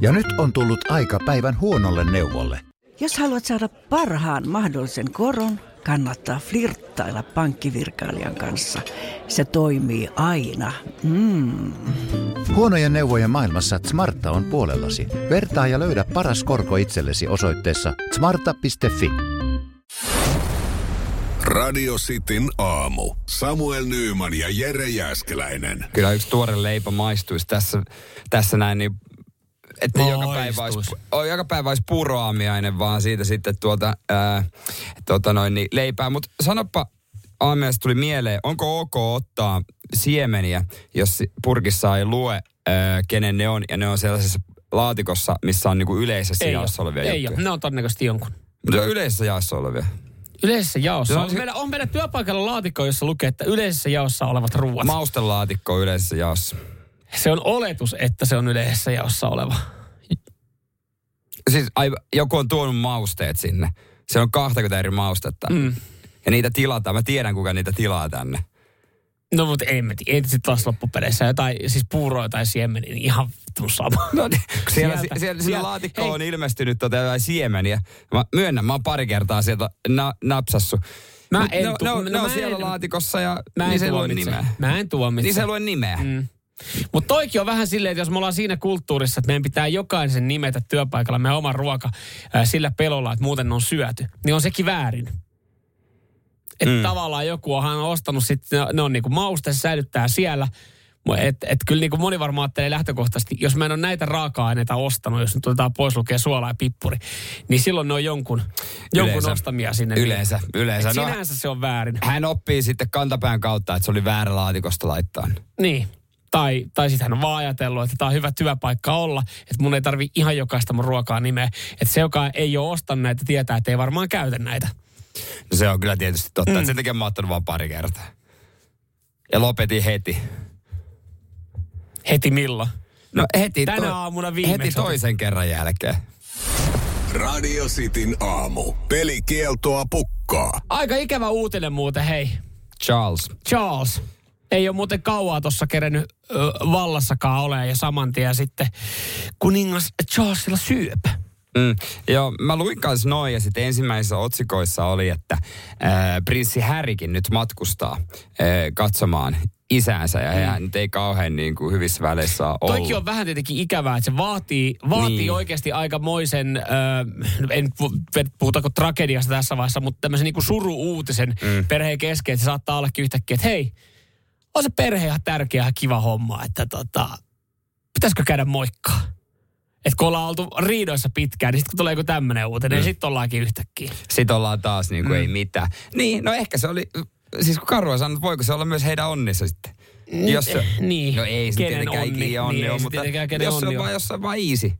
Ja nyt on tullut aika päivän huonolle neuvolle. Jos haluat saada parhaan mahdollisen koron, kannattaa flirttailla pankkivirkailijan kanssa. Se toimii aina. Huonojen neuvojen maailmassa Smarta on puolellasi. Vertaa ja löydä paras korko itsellesi osoitteessa smarta.fi. Radio Cityn aamu. Samuel Nyyman ja Jere Jääskeläinen. Kyllä yksi tuore leipä maistuisi tässä näin, niin että joka päivä olisi puroaamiainen, vaan siitä sitten leipää. Mutta sanoppa, aamiaista tuli mieleen, onko ok ottaa siemeniä, jos purkissa ei lue, kenen ne on, ja ne on sellaisessa laatikossa, missä on niinku yleisessä jaossa olevia juttuja. Ei ole, ne on todennäköisesti jonkun. Mutta yleisessä jaossa olevia. Yleisessä jaossa. On meillä työpaikalla laatikko, jossa lukee, että yleisessä jaossa olevat ruuat. Maustelaatikko on yleisessä jaossa. Se on oletus, että se on yleisessä jaossa oleva. Siis joku on tuonut mausteet sinne. Se on 20 eri maustetta. Mm. Ja niitä tilataan. Mä tiedän, kuka niitä tilaa tänne. No mutta ei sitten taas loppupeleissä. Jotain, siis puuroa tai siemeniä, niin ihan vittu sama. No niin, siellä laatikko on ilmestynyt jotain siemeniä. Mä myönnän, mä oon pari kertaa sieltä napsassu. Ne on siellä laatikossa ja niissä luen nimeä. Mä en tuomitse. Niissä luen nimeä. Mm. Mutta toikin on vähän silleen, että jos me ollaan siinä kulttuurissa, että meidän pitää jokaisen nimetä työpaikalla meidän oma ruoka sillä pelolla, että muuten ne on syöty, niin on sekin väärin. Että tavallaan joku onhan ostanut sitten, ne on niinku mauste, säilyttää siellä. Että kyllä niinku moni varmaan ajattelee lähtökohtaisesti, jos mä en ole näitä raaka-aineita ostanut, jos nyt otetaan pois lukea suola ja pippuri, niin silloin ne on jonkun ostamia sinne. Yleensä. Et sinänsä se on väärin. Hän oppii sitten kantapään kautta, että se oli väärä laatikosta laittaa. Niin. Tai sitten hän on vaan ajatellut, että tämä on hyvä työpaikka olla, että mun ei tarvi ihan jokaista mun ruokaa nimeä. Että se, joka ei ole ostanut näitä, tietää, että ei varmaan käytä näitä. No se on kyllä tietysti totta. Sen takia mä oon ottanut vaan pari kertaa. Ja lopetin heti. Heti milloin? No heti tänä aamuna viimeksi. Heti toisen kerran jälkeen. Radio Cityn aamu. Pelikieltoa pukkaa. Aika ikävä uutinen muuten, hei. Charles. Ei ole muuten kauaa tuossa kerennyt vallassakaan olemaan ja samantien sitten kuningas Charlesilla syöpä. Joo, mä luin kanssa noin ja sitten ensimmäisissä otsikoissa oli, että prinssi Harrykin nyt matkustaa katsomaan isäänsä ja hän nyt ei kauhean niin kuin hyvissä väleissä ole ollut. Toikin on vähän tietenkin ikävää, että se vaatii niin oikeasti aikamoisen, en puhutaanko tragediasta tässä vaiheessa, mutta tämmöisen niin kuin suru-uutisen perheen kesken, että se saattaa ollakin yhtäkkiä, että hei, on se perhe ihan tärkeä ja kiva homma, että pitäisikö käydä moikkaa? Että kun ollaan oltu riidoissa pitkään, niin sitten kun tulee joku tämmöinen uutinen, niin sitten ollaankin yhtäkkiä. Sitten ollaan taas niin kuin ei mitään. Niin, no ehkä se oli, siis kun Karua sanoi, että voiko se olla myös heidän onnissa sitten? Jos se, niin, no ei se tietenkään ikinä onni ole, mutta jos se on vaan easy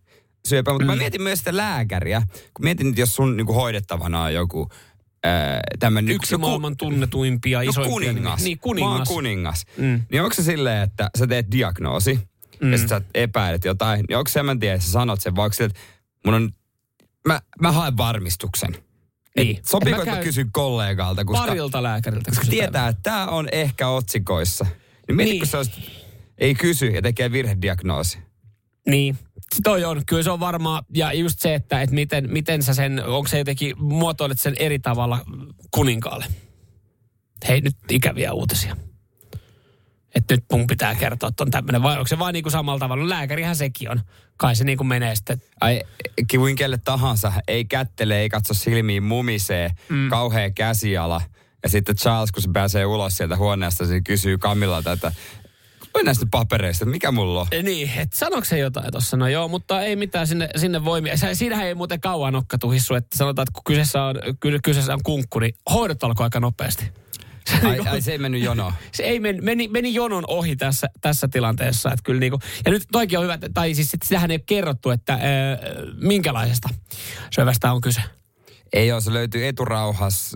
syöpä. Mutta mä mietin myös sitä lääkäriä, kun mietin nyt, jos sun niin kuin hoidettavana on joku yksi maailman tunnetuimpia, isoimpia. Kuningas. Maan kuningas. Niin onko se silleen, että sä teet diagnoosi ja sit sä epäilet jotain, niin onko se, mä en tiedä, että sä sanot sen, vai onko silleen, että mä haen varmistuksen. Niin. Sopiiko, että kysyn kollegalta? Parilta lääkäriltä. Koska tietää, että tää on ehkä otsikoissa. Niin mietit, kun sä ei kysy ja tekee virhediagnoosi. Niin. Toi on. Kyllä se on varmaa. Ja just se, että miten sä sen, onko se jotenkin, muotoilet sen eri tavalla kuninkaalle. Hei, nyt ikäviä uutisia. Että nyt mun pitää kertoa, että on tämmöinen. Vai onko se vaan niin kuin samalla tavalla? Lääkärihän sekin on. Kai se niin kuin menee sitten. Ai, kivuin kelle tahansa. Ei kättele, ei katso silmiin, mumisee. Kauhea käsiala. Ja sitten Charles, kun se pääsee ulos sieltä huoneesta, se kysyy Camillalta, että voi näistä papereista, mikä mulla on? Niin, että sanoiko se jotain tuossa? No joo, mutta ei mitään sinne voimia. Siinähän ei muuten kauan nokka tuhissu, että sanotaan, että kun kyseessä on kunkku, niin hoidot alkoi aika nopeasti. Ai se ei mennyt jonoon. Se ei meni jonon ohi tässä tilanteessa. Että kyllä niinku, ja nyt toikin on hyvä, tai siis sitähän ei ole kerrottu, että minkälaisesta syövästä on kyse. Ei ole, se löytyy eturauhas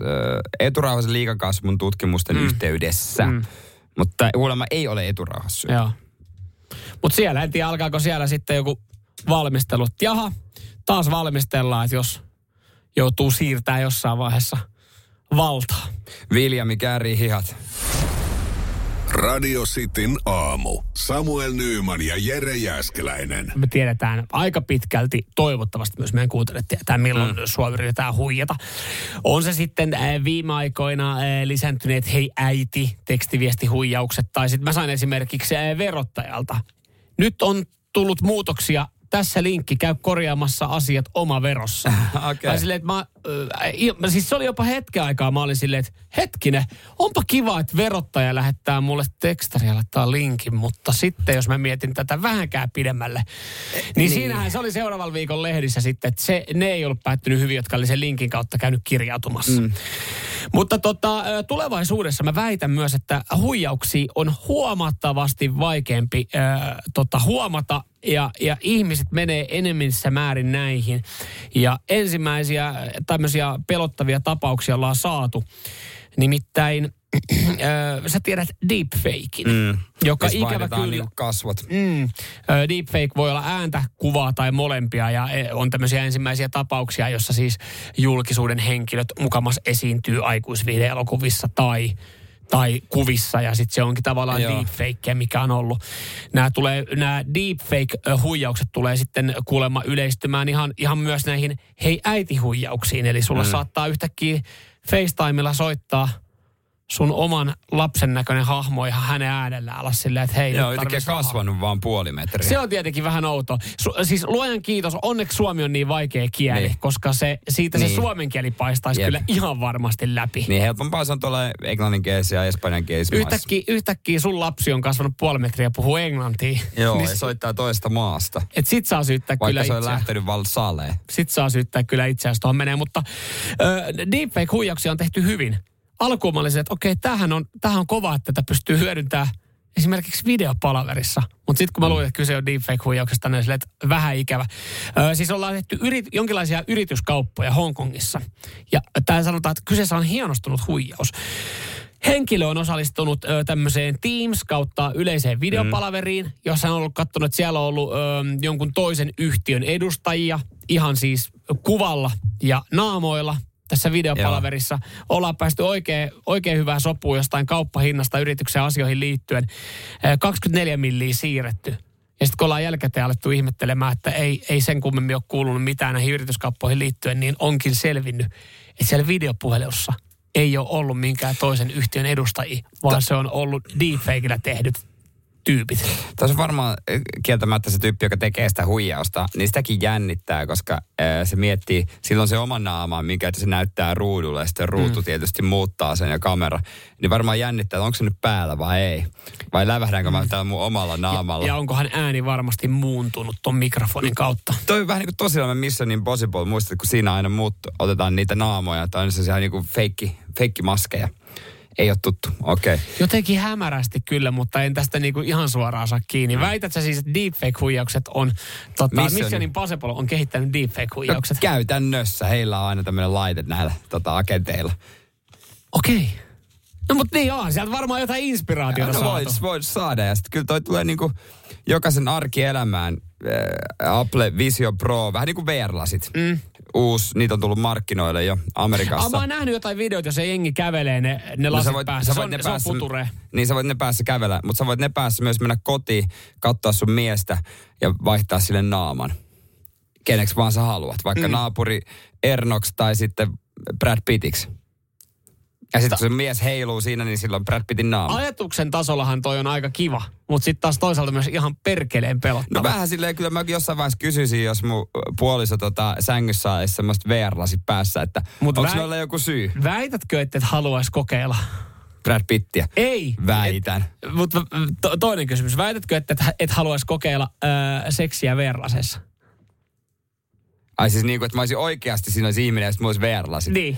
liikakasvun tutkimusten yhteydessä. Mutta kuulemma ei ole eturauhassyöpä. Joo. Mutta siellä, en tiedä, alkaako siellä sitten joku valmistelut. Jaha, taas valmistellaan, että jos joutuu siirtämään jossain vaiheessa valtaa. Viljami käärii hihat. Radio Cityn aamu. Samuel Nyyman ja Jere Jääskeläinen. Me tiedetään aika pitkälti, toivottavasti myös meidän kuuntelijat tietää, milloin Suomi yritetään huijata. On se sitten viime aikoina lisääntyneet hei äiti tekstiviestihuijaukset, tai sitten mä sain esimerkiksi verottajalta. Nyt on tullut muutoksia. Tässä linkki, käy korjaamassa asiat oma verossa. Okay. Silleen, että siis se oli jopa hetken aikaa, mä olin silleen, että hetkinen, onpa kiva, että verottaja lähettää mulle tekstari ja laittaa linkin, mutta sitten jos mä mietin tätä vähänkään pidemmälle, niin siinähän se oli seuraavan viikon lehdissä sitten, että ne ei ollut päättynyt hyvin, jotka oli sen linkin kautta käynyt kirjautumassa. Mm. Mutta tulevaisuudessa mä väitän myös, että huijauksia on huomattavasti vaikeampi huomata, ja ihmiset menee enemmissä määrin näihin. Ja ensimmäisiä tämmöisiä pelottavia tapauksia ollaan saatu. Nimittäin, sä tiedät deepfakein, joka ikävä kyllä. Niin kasvot. Deepfake voi olla ääntä, kuvaa tai molempia, ja on tämmöisiä ensimmäisiä tapauksia, jossa siis julkisuuden henkilöt mukamas esiintyy aikuisviihdeelokuvissa tai kuvissa, ja sitten se onkin tavallaan deepfake, mikä on ollut. Nämä deepfake-huijaukset tulee sitten kuulemma yleistymään ihan myös näihin hei äiti-huijauksiin, eli sulla saattaa yhtäkkiä FaceTimella soittaa sun oman lapsen näköinen hahmo ihan hänen äänellään alas silleen, että hei. Joo, yhtäkkiä kasvanut vaan puoli metriä. Se on tietenkin vähän outo. Siis luojan kiitos, onneksi suomi on niin vaikea kieli, koska se suomen kieli paistaisi kyllä ihan varmasti läpi. Niin helpompaa se on tuolla englanninkielisiä ja espanjankielisiä yhtäkkiä sun lapsi on kasvanut puoli metriä ja puhuu englantia. Joo, niin soittaa toista maasta. Et sit saa syyttää kyllä itseään. Vaikka se on lähtenyt valsaleen. Sit saa syyttää kyllä itseään, jos tuohon menee, mutta deepfake-huijauksia on tehty hyvin. Alkuun mä olisin, että okei, tämähän on kova, että tätä pystyy hyödyntämään esimerkiksi videopalaverissa. Mutta sitten kun mä luin, että kyse on deepfake-huijauksesta, niin silleen, että vähän ikävä. Siis ollaan tehty jonkinlaisia yrityskauppoja Hongkongissa. Ja täällä sanotaan, että kyseessä on hienostunut huijaus. Henkilö on osallistunut tämmöiseen Teams-yleiseen videopalaveriin, jossa on ollut katsonut, että siellä on ollut jonkun toisen yhtiön edustajia, ihan siis kuvalla ja naamoilla. Tässä videopalaverissa ollaan päästy oikein hyvää sopua jostain kauppahinnasta yrityksen asioihin liittyen. 24 milliä siirretty. Ja sitten kun ollaan jälkikäteen alettu ihmettelemään, että ei sen kummemmin ole kuulunut mitään näihin yrityskauppoihin liittyen, niin onkin selvinnyt, että siellä videopuhelussa ei ole ollut minkään toisen yhtiön edustajia, vaan se on ollut deepfakeillä tehdyt tyypit. Tässä on varmaan kieltämättä se tyyppi, joka tekee sitä huijausta, niin sitäkin jännittää, koska se miettii, silloin se oma naama, minkä se näyttää ruudulle, ja sitten ruutu tietysti muuttaa sen ja kamera, niin varmaan jännittää, että onko se nyt päällä vai ei. Vai lävähdäänkö mä täällä mun omalla naamalla. Ja onkohan ääni varmasti muuntunut ton mikrofonin kautta. Toi on vähän niin kuin tosiaan Mission Impossible, muistat, kun siinä aina otetaan niitä naamoja, tai on se ihan niin kuin feikkimaskeja. Ei ole tuttu, okei. Jotenkin hämärästi kyllä, mutta en tästä niinku ihan suoraan saa kiinni. Väität sä siis, että deepfake-huijaukset on... Mission Impossible on kehittänyt deepfake-huijaukset. No, käytännössä heillä on aina tämmöinen laite näillä agenteilla. Okei. No mutta niin on, sieltä varmaan jotain inspiraatiota saatu. Voisi saada, ja sitten kyllä toi tulee niinku jokaisen arkielämään. Apple Vision Pro, vähän niin kuin VR-lasit. Niitä on tullut markkinoille jo Amerikassa. Mä oon nähnyt jotain videoita, jos jengi kävelee ne lasit päässä. Se on future. Niin sä voit ne päässä kävellä, mutta sä voit ne päässä myös mennä kotiin, katsoa sun miestä ja vaihtaa sille naaman. Keneksi vaan sä haluat, vaikka naapuri Ernoks tai sitten Brad Pittiksi. Ja sitten kun se mies heiluu siinä, niin silloin Brad Pittin naama. Ajatuksen tasollahan toi on aika kiva, mutta sitten taas toisaalta myös ihan perkeleen pelottava. No vähän silleen, kyllä mä jossain vaiheessa kysyisin, jos mun puoliso sängyssä olisi semmoista VR-lasit päässä, että mut onko noilla joku syy? Väitätkö, että et haluaisi kokeilla Brad Pittiä? Ei. Väitän. Mutta toinen kysymys, väitätkö, että et haluaisi kokeilla seksiä VR-laseissa? Ai siis niin kuin, että mä olisin oikeasti siinä olisi ihminen, jos mä olisin VR-lasit. Niin.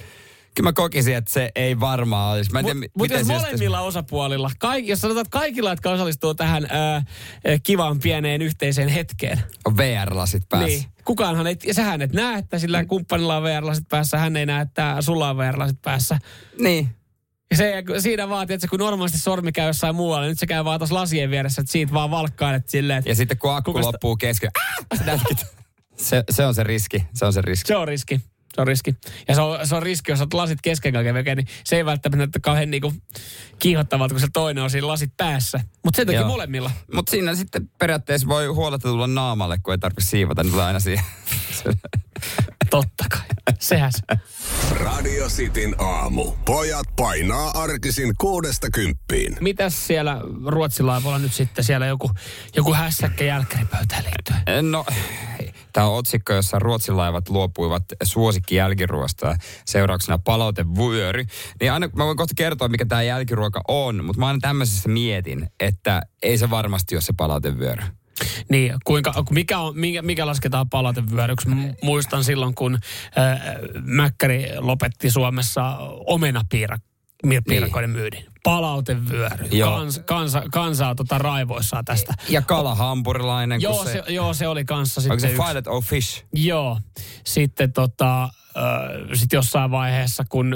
Kyllä mä kokisin, että se ei varmaan olisi. Mutta jos molemmilla osapuolilla, jos sanotaan, että kaikilla, jotka osallistuu tähän kivaan pieneen yhteiseen hetkeen. On VR-lasit päässä. Niin. Kukaanhan ei, sähän et näe, että sillä kumppanilla on VR-lasit päässä, hän ei näe, että sulla on VR-lasit päässä. Niin. Siinä vaatii, että kun normaalisti sormi käy jossain muualla, nyt se käy vaan tuossa lasien vieressä, että siitä vaan valkkailet silleen. Ja sitten kun akku loppuu kesken, se on se riski. Se on riski. Ja se on riski, jos olet lasit kesken kaiken vekeen, niin se ei välttämättä kauhean niinku kiihottavalta, kun se toinen on siinä lasit päässä. Mutta sen takia molemmilla. Mutta siinä sitten periaatteessa voi huoletta tulla naamalle, kun ei tarvitse siivota, niin tulee aina siihen. Totta kai. Sehän se. Radio Cityn aamu. Pojat painaa arkisin 6-10. Mitäs siellä Ruotsilla voi olla nyt sitten siellä joku hässäkkä jälkäripöytään liittyen? No, tämä on otsikko, jossa ruotsilaivat luopuivat suosikki jälkiruosta seurauksena palautevyöry. Niin aina, mä voin kohta kertoa, mikä tämä jälkiruoka on, mutta mä aina tämmöisessä mietin, että ei se varmasti ole se palautevyöry. Niin, mikä lasketaan palautevyöryksi? Muistan silloin, kun Mäkkäri lopetti Suomessa omenapiirakoiden myydin. Palautevyöry. Kansaa raivoissaan tästä. Ja kalahampurilainen. Joo, se oli kanssa sitten. Onko se fillet of fish? Joo. Sitten sit jossain vaiheessa, kun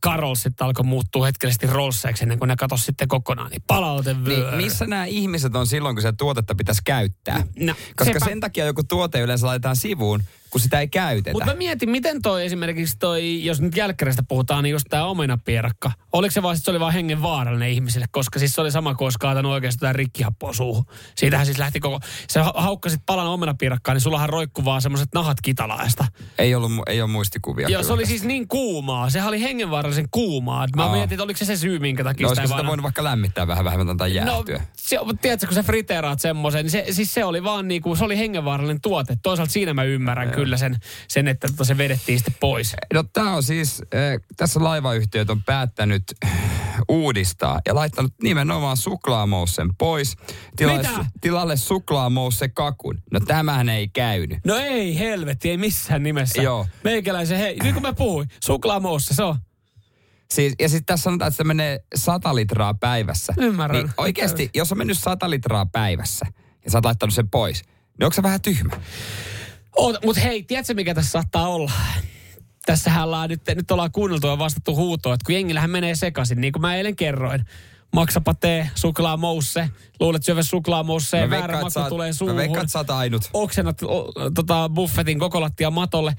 Karolsit alkoi muuttua hetkellisesti Rollseiksi ennen kuin ne katosi sitten kokonaan, niin palautevyöry. Niin, missä nämä ihmiset on silloin, kun se tuotetta pitäisi käyttää? No, koska sen takia joku tuote yleensä laitetaan sivuun, kun sitä ei käytetä. Mutta mä mietin, miten esimerkiksi, jos nyt jälkkäreistä puhutaan, niin just tää omenapierakka. Oliko se vaan, se oli vaan hengen vaarallinen ihmisille, koska siis se oli sama, kun olisi kaatanut oikeasti jotain rikkihappoa suuhun. Siitähän siis lähti se haukkasit palan omenapierakkaa, niin sullahan roikkuu vaan semmoiset nahat kitalaista. Ei ole muistikuvia. Joo, se oli siis niin kuumaa. Sehän oli hengenvaarallisen kuumaa. Mä mietin, että oliko se syy, minkä takia sitä ei vaan... voinut vaikka lämmittää vähän vähemmän tai jäähtyä. No, tiedätkö, kun sä friteeraat semmoisen, niin se oli vaan niinku, se oli hengenvaarallinen tuote. Toisaalta siinä mä ymmärrän kyllä sen, että se vedettiin sitten pois. No tämä on siis, tässä laivayhtiöt on päättänyt uudistaa ja laittanut nimenomaan suklaamoussen pois. Tilalle suklaamousse kakun. No tämähän ei käynyt. No ei helvetti, ei missään nimessä. Joo. Meikäläisen hei, niin kuin mä puhuin, suklaamousse se on. Siis, ja sitten tässä sanotaan, että se menee 100 litraa päivässä. Ymmärrän. Niin oikeasti, jos on mennyt 100 litraa päivässä ja sä oot laittanut sen pois, niin onko se vähän tyhmä? Mutta hei, tiedätkö mikä tässä saattaa olla? Tässähän ollaan nyt ollaan kuunneltu ja vastattu huutoa, että kun jengillähän menee sekaisin, niin kuin mä eilen kerroin. Maksapa tee, suklaamousse, luulet syövä suklaamousse, no väärä makku tulee suuhun. Mä veikkaat sä ainut. Oksennat buffetin koko lattia matolle.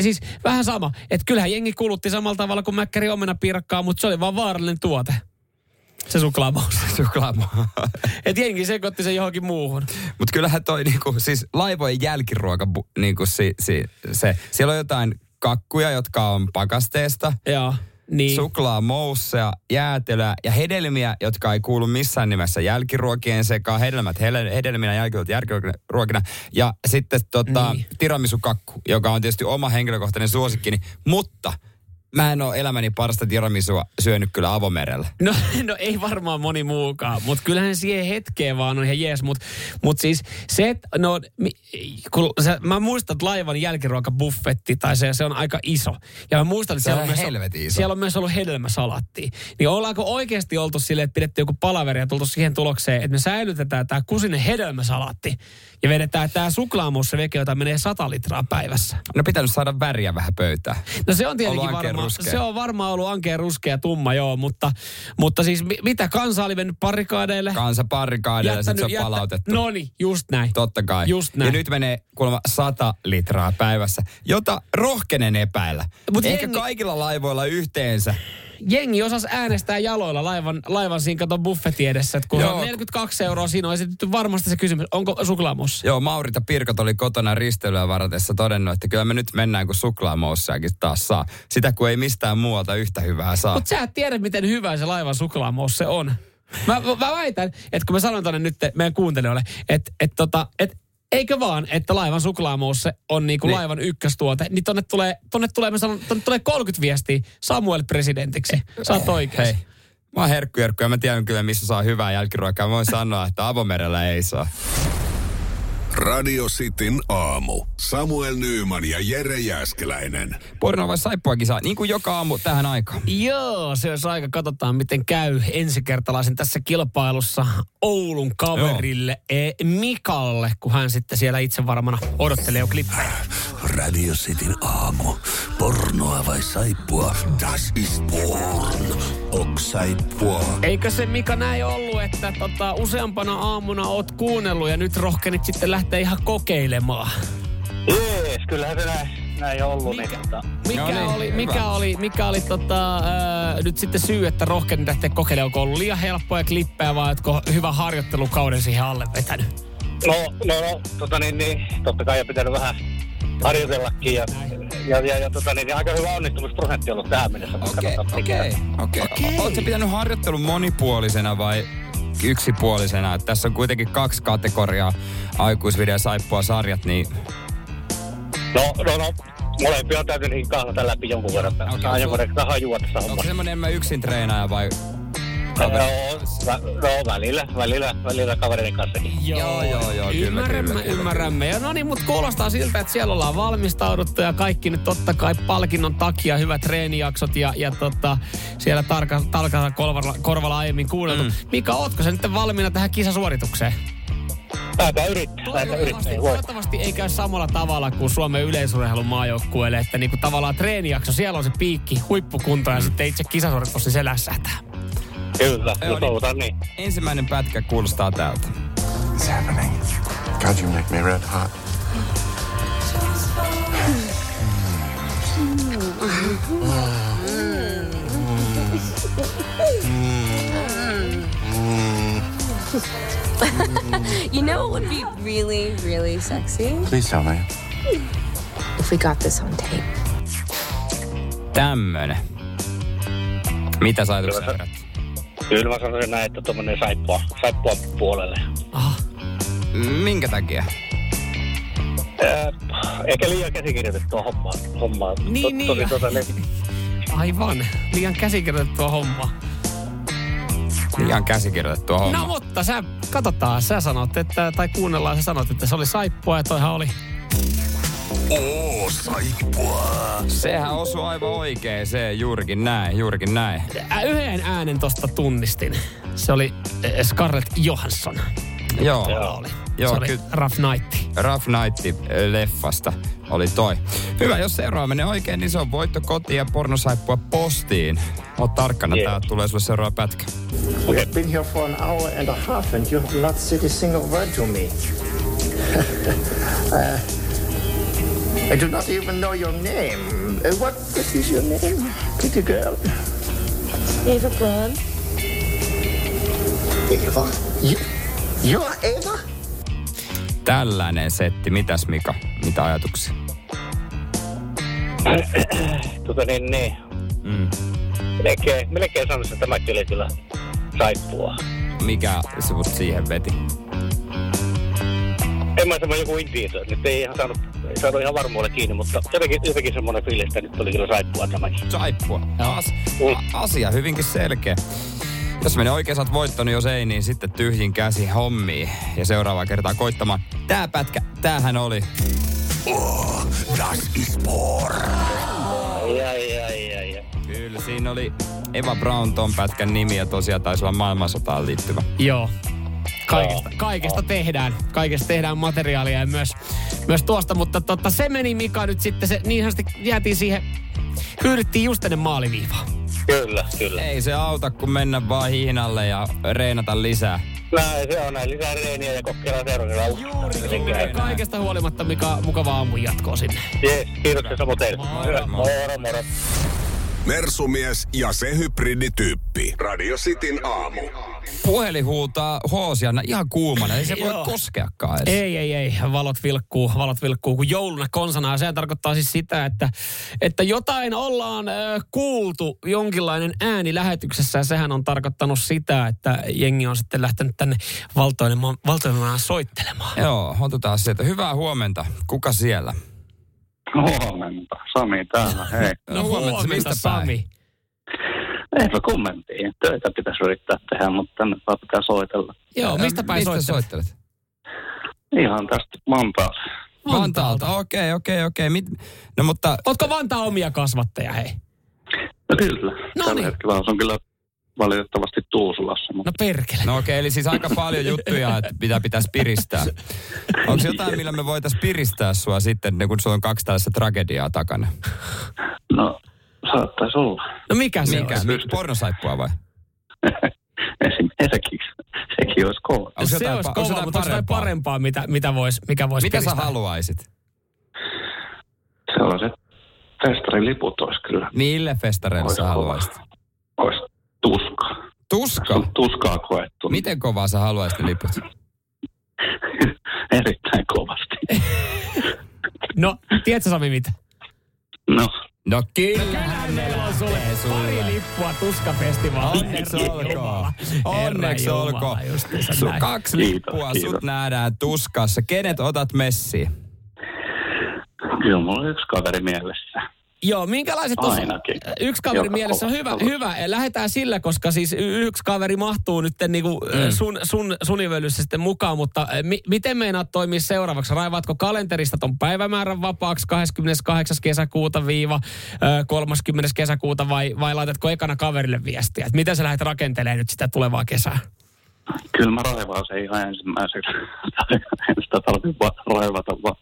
Siis vähän sama, että kyllähän jengi kulutti samalla tavalla kuin Mäkkäri omenapiirakkaa, mutta se oli vaan vaarallinen tuote. Se suklaamousse. Et jengi sekoitti sen johonkin muuhun. Mut kyllähän toi niinku, siis laivojen jälkiruoka, niinku se. Siellä on jotain kakkuja, jotka on pakasteesta. Joo. Niin. Suklaamoussea, jäätelöä ja hedelmiä, jotka ei kuulu missään nimessä jälkiruokien sekaan. Hedelmät hedelminä, jälkiruokina, Ja sitten niin. Tiramisukakku, joka on tietysti oma henkilökohtainen suosikkini, mutta... Mä en ole elämäni parasta tiramisua syönyt kyllä avomerellä. No ei varmaan moni muukaan, mutta kyllähän siihen hetkeen vaan on ihan jees. Mutta siis se, että mä muistan, että laivan jälkiruokabuffetti tai se on aika iso. Ja mä muistan, että siellä on myös ollut hedelmäsalatti. Niin ollaanko oikeasti oltu silleen, että pidetty joku palaveri ja tultu siihen tulokseen, että me säilytetään tämä kusinen hedelmäsalatti ja vedetään tämä suklaamuussa veke, jota menee 100 litraa päivässä. No pitänyt saada väriä vähän pöytään. No se on tietenkin varmaan. Ruskea. Se on varmaan ollut ankeen ruskea tumma, joo, mutta siis mitä kansa oli mennyt parikaadeille? Kansa parikaadeille, sitten se on palautettu. No niin, just näin. Totta kai. Just näin. Ja nyt menee kuulemma 100 litraa päivässä, jota rohkenen epäillä. Eikä kaikilla laivoilla yhteensä. Jengi osasi äänestää jaloilla laivan siinä katon buffetin edessä, että kun on 42 euroa, siinä on esitetty varmasti se kysymys, onko suklaamousse? Joo, Maurita Pirkot oli kotona risteilyä varatessa todennut, että kyllä me nyt mennään, kun suklaamoussaakin taas saa. Sitä kun ei mistään muualta yhtä hyvää saa. Mutta sä et tiedä, miten hyvä se laivan suklaamousse on. Mä väitän, että kun mä sanon tonne nyt meidän kuuntelijoille, että eikö vaan, että laivan suklaamousse on niinku laivan ykköstuote, niin tonne tulee 30 viestiä Samuel presidentiksi. Sä oot oikein. Hei, mä oon herkkujerkku ja mä tiedän kyllä, missä saa hyvää jälkiruokaa. Mä voin sanoa, että avomerellä ei saa. Radio Cityn aamu. Samuel Nyyman ja Jere Jääskeläinen. Pornoo vai Saippua-kisaa, niin kuin joka aamu tähän aikaan. Joo, se olisi aika. Katsotaan, miten käy ensikertalaisen tässä kilpailussa Oulun kaverille Mikalle, kun hän sitten siellä itse varmana odottelee jo klippejä. Radio Cityn aamu. Pornoa vai saippua? Das is porn. Ok saippua? Eikö se Mika näin ollut, että useampana aamuna oot kuunnellut ja nyt rohkenit sitten lähteä ihan kokeilemaan? Jees, kyllähän se näin on ollut. Mikä oli nyt sitten syy, että rohkeasti lähteä kokeilemaan? Onko ollut liian helppoja klippejä vai oletko hyvä harjoittelukauden siihen alle vetänyt? Totta kai on pitänyt vähän harjoitellakin ja aika hyvä onnistumisprosentti on ollut tähän mennessä. Okei. Oletko pitänyt harjoittelun monipuolisena vai yksipuolisena? Et tässä on kuitenkin 2 kategoriaa, aikuisvideo ja saippua sarjat, niin... No, molempia on täytynyt hinkahlata läpi jonkun verran. Ajankohdeksa hajua tässä hommassa. Onko semmoinen enemmän yksin treenaaja vai... välillä kaverin kanssa. Joo, ymmärrämme. Ja no niin, mutta kuulostaa siltä, että siellä ollaan valmistauduttu ja kaikki nyt totta kai palkinnon takia hyvät treenijaksot ja siellä tarkalla korvalla aiemmin kuunneltu. Mika, ootko sä nyt valmiina tähän kisasuoritukseen? Lähdetään yrittämään. Toivottavasti ei käy samalla tavalla kuin Suomen yleisurheilun maajoukkueelle, että niinku tavallaan treenijakso, siellä on se piikki, huippukunta ja sitten itse kisasuoritus, niin se lässähtää. Kyllä, toivotaan niin. Ensimmäinen pätkä kuulostaa tältä. It's happening. God, you make me red hot. You know what would be really, really sexy? Please tell me. If we got this on tape. Tämmönen. Mitä sä ajatuksia herätti? Kyllä mä sanoin näin, että tuommoinen saippua puolelle. Aha. Minkä takia? Eikä liian käsikirjoitettua hommaa. Aivan, liian käsikirjoitettua hommaa. Liian käsikirjoitettua hommaa. No mutta sä sanot, että se oli saippua ja toihan oli... Saippua. Sehän osui aivan oikein, se juurikin näin. Yhden äänen tosta tunnistin. Se oli Scarlett Johansson. Se oli Rough Night. Rough Night-leffasta oli toi. Hyvä, jos seuraava menee oikein, niin se on voitto kotiin ja pornosaippua postiin. Oot tarkkana, tää tulee sulle seuraava pätkä. We have been here for an hour and a half and you have not said a single word to me. I do not even know your name. What is your name, pretty girl? Eva Braun. Eva? You're Eva? Tällainen setti. Mitäs Mika? Mitä ajatuksia? Niin. Melkein sanoisin, että tämäkin oli kyllä saippua. Mikä sivut siihen veti? En mä semmoinen joku intiito. Nyt ei ihan saanut ihan varmuudelle kiinni, mutta jotenkin semmoinen fiilis, että nyt oli kyllä saippua tämäkin. Saippua. Asia hyvinkin selkeä. Jos menee oikein, sä oot voittanut, jos ei, niin sitten tyhjin käsi hommiin. Ja seuraavaa kertaa koittamaan. Tää pätkä, tämähän oli. Oh, das ist Porn. Kyllä, siinä oli Eva Braun ton pätkän nimi ja tosiaan taisi olla maailmansotaan liittyvä. Joo. Kaikesta tehdään materiaalia ja myös tuosta, mutta se meni Mika nyt sitten, se niinhän sitten jäätiin siihen, kyydittiin just ennen maaliviivaa. Kyllä. Ei se auta, kun mennä vaan hiihnalle ja reenata lisää. Se on näin, lisää reeniä ja kokeillaan seuraavilla uutta. Kaikesta huolimatta Mika, mukavaa aamun jatkoa sinne. Jees, kiitoksia samoin teille. Moro. Mersumies ja se hybridityyppi. Radio Cityn aamu. Puhelin huutaa hoosiana ihan kuumana, ei se voi koskeakaan edes. Ei, valot vilkkuu kuin jouluna konsana. Ja se tarkoittaa siis sitä, että jotain ollaan kuultu, jonkinlainen ääni lähetyksessä. Ja sehän on tarkoittanut sitä, että jengi on sitten lähtenyt tänne valtoilemaan soittelemaan. Joo, otetaan sieltä. Hyvää huomenta. Kuka siellä? Huomenta. Sami täällä, hei. No huomenta Sami. Eipä kommenttiin. Töitä pitäisi yrittää tehdä, mutta tänne vaan pitää soitella. Joo, mistä soittelet? Ihan tästä Vantaalta. Okei. No mutta... Ootko Vantaa omia kasvattajia, hei? No kyllä. Tällä hetkellä on kyllä valitettavasti Tuusulassa. Mutta... No perkele. No okei, eli siis aika paljon juttuja, että pitäisi piristää. Onko jotain, millä me voitaisiin piristää sua sitten, kun sulla on 2 tällaista tragediaa takana? No... Saattaisi olla. No mikä se on? Pornosaippua vai? Esimerkiksi. Sekin olisi kova. Se olisi kova, mutta olisi parempaa, mitä voisi. Mikä sä haluaisit? sellaiset festariliput olisi kyllä. Mille festareille sä haluaisit? Olisi Tuska. Tuska? Tuskaa koettu. Miten kovaa sä haluaisit liput? Erittäin kovasti. No, tiedätkö Sami mitä? No. No kyllähän meillä on sulle pari lippua Tuska-festivaali. Onneksi olkoon. Onneksi olkoon. Kaksi lippua, sut nähdään Tuskassa. Kenet otat messiin? Kyllä mulla on yksi kaveri mielessä. Joo, minkälaiset on? Ainakin. Yksi kaveri mielessä on hyvä. Lähetään sillä, koska siis yksi kaveri mahtuu nyt niinku sunivölyssä sitten mukaan, mutta miten meinaat toimia seuraavaksi? Raivaatko kalenterista ton päivämäärän vapaaksi 28. kesäkuuta -30. kesäkuuta vai laitatko ekana kaverille viestiä? Et miten sä lähdet rakentelemaan nyt sitä tulevaa kesää? Kyllä mä raivaan se ihan ensimmäiseksi. En sitä tarvitse raivata, vaan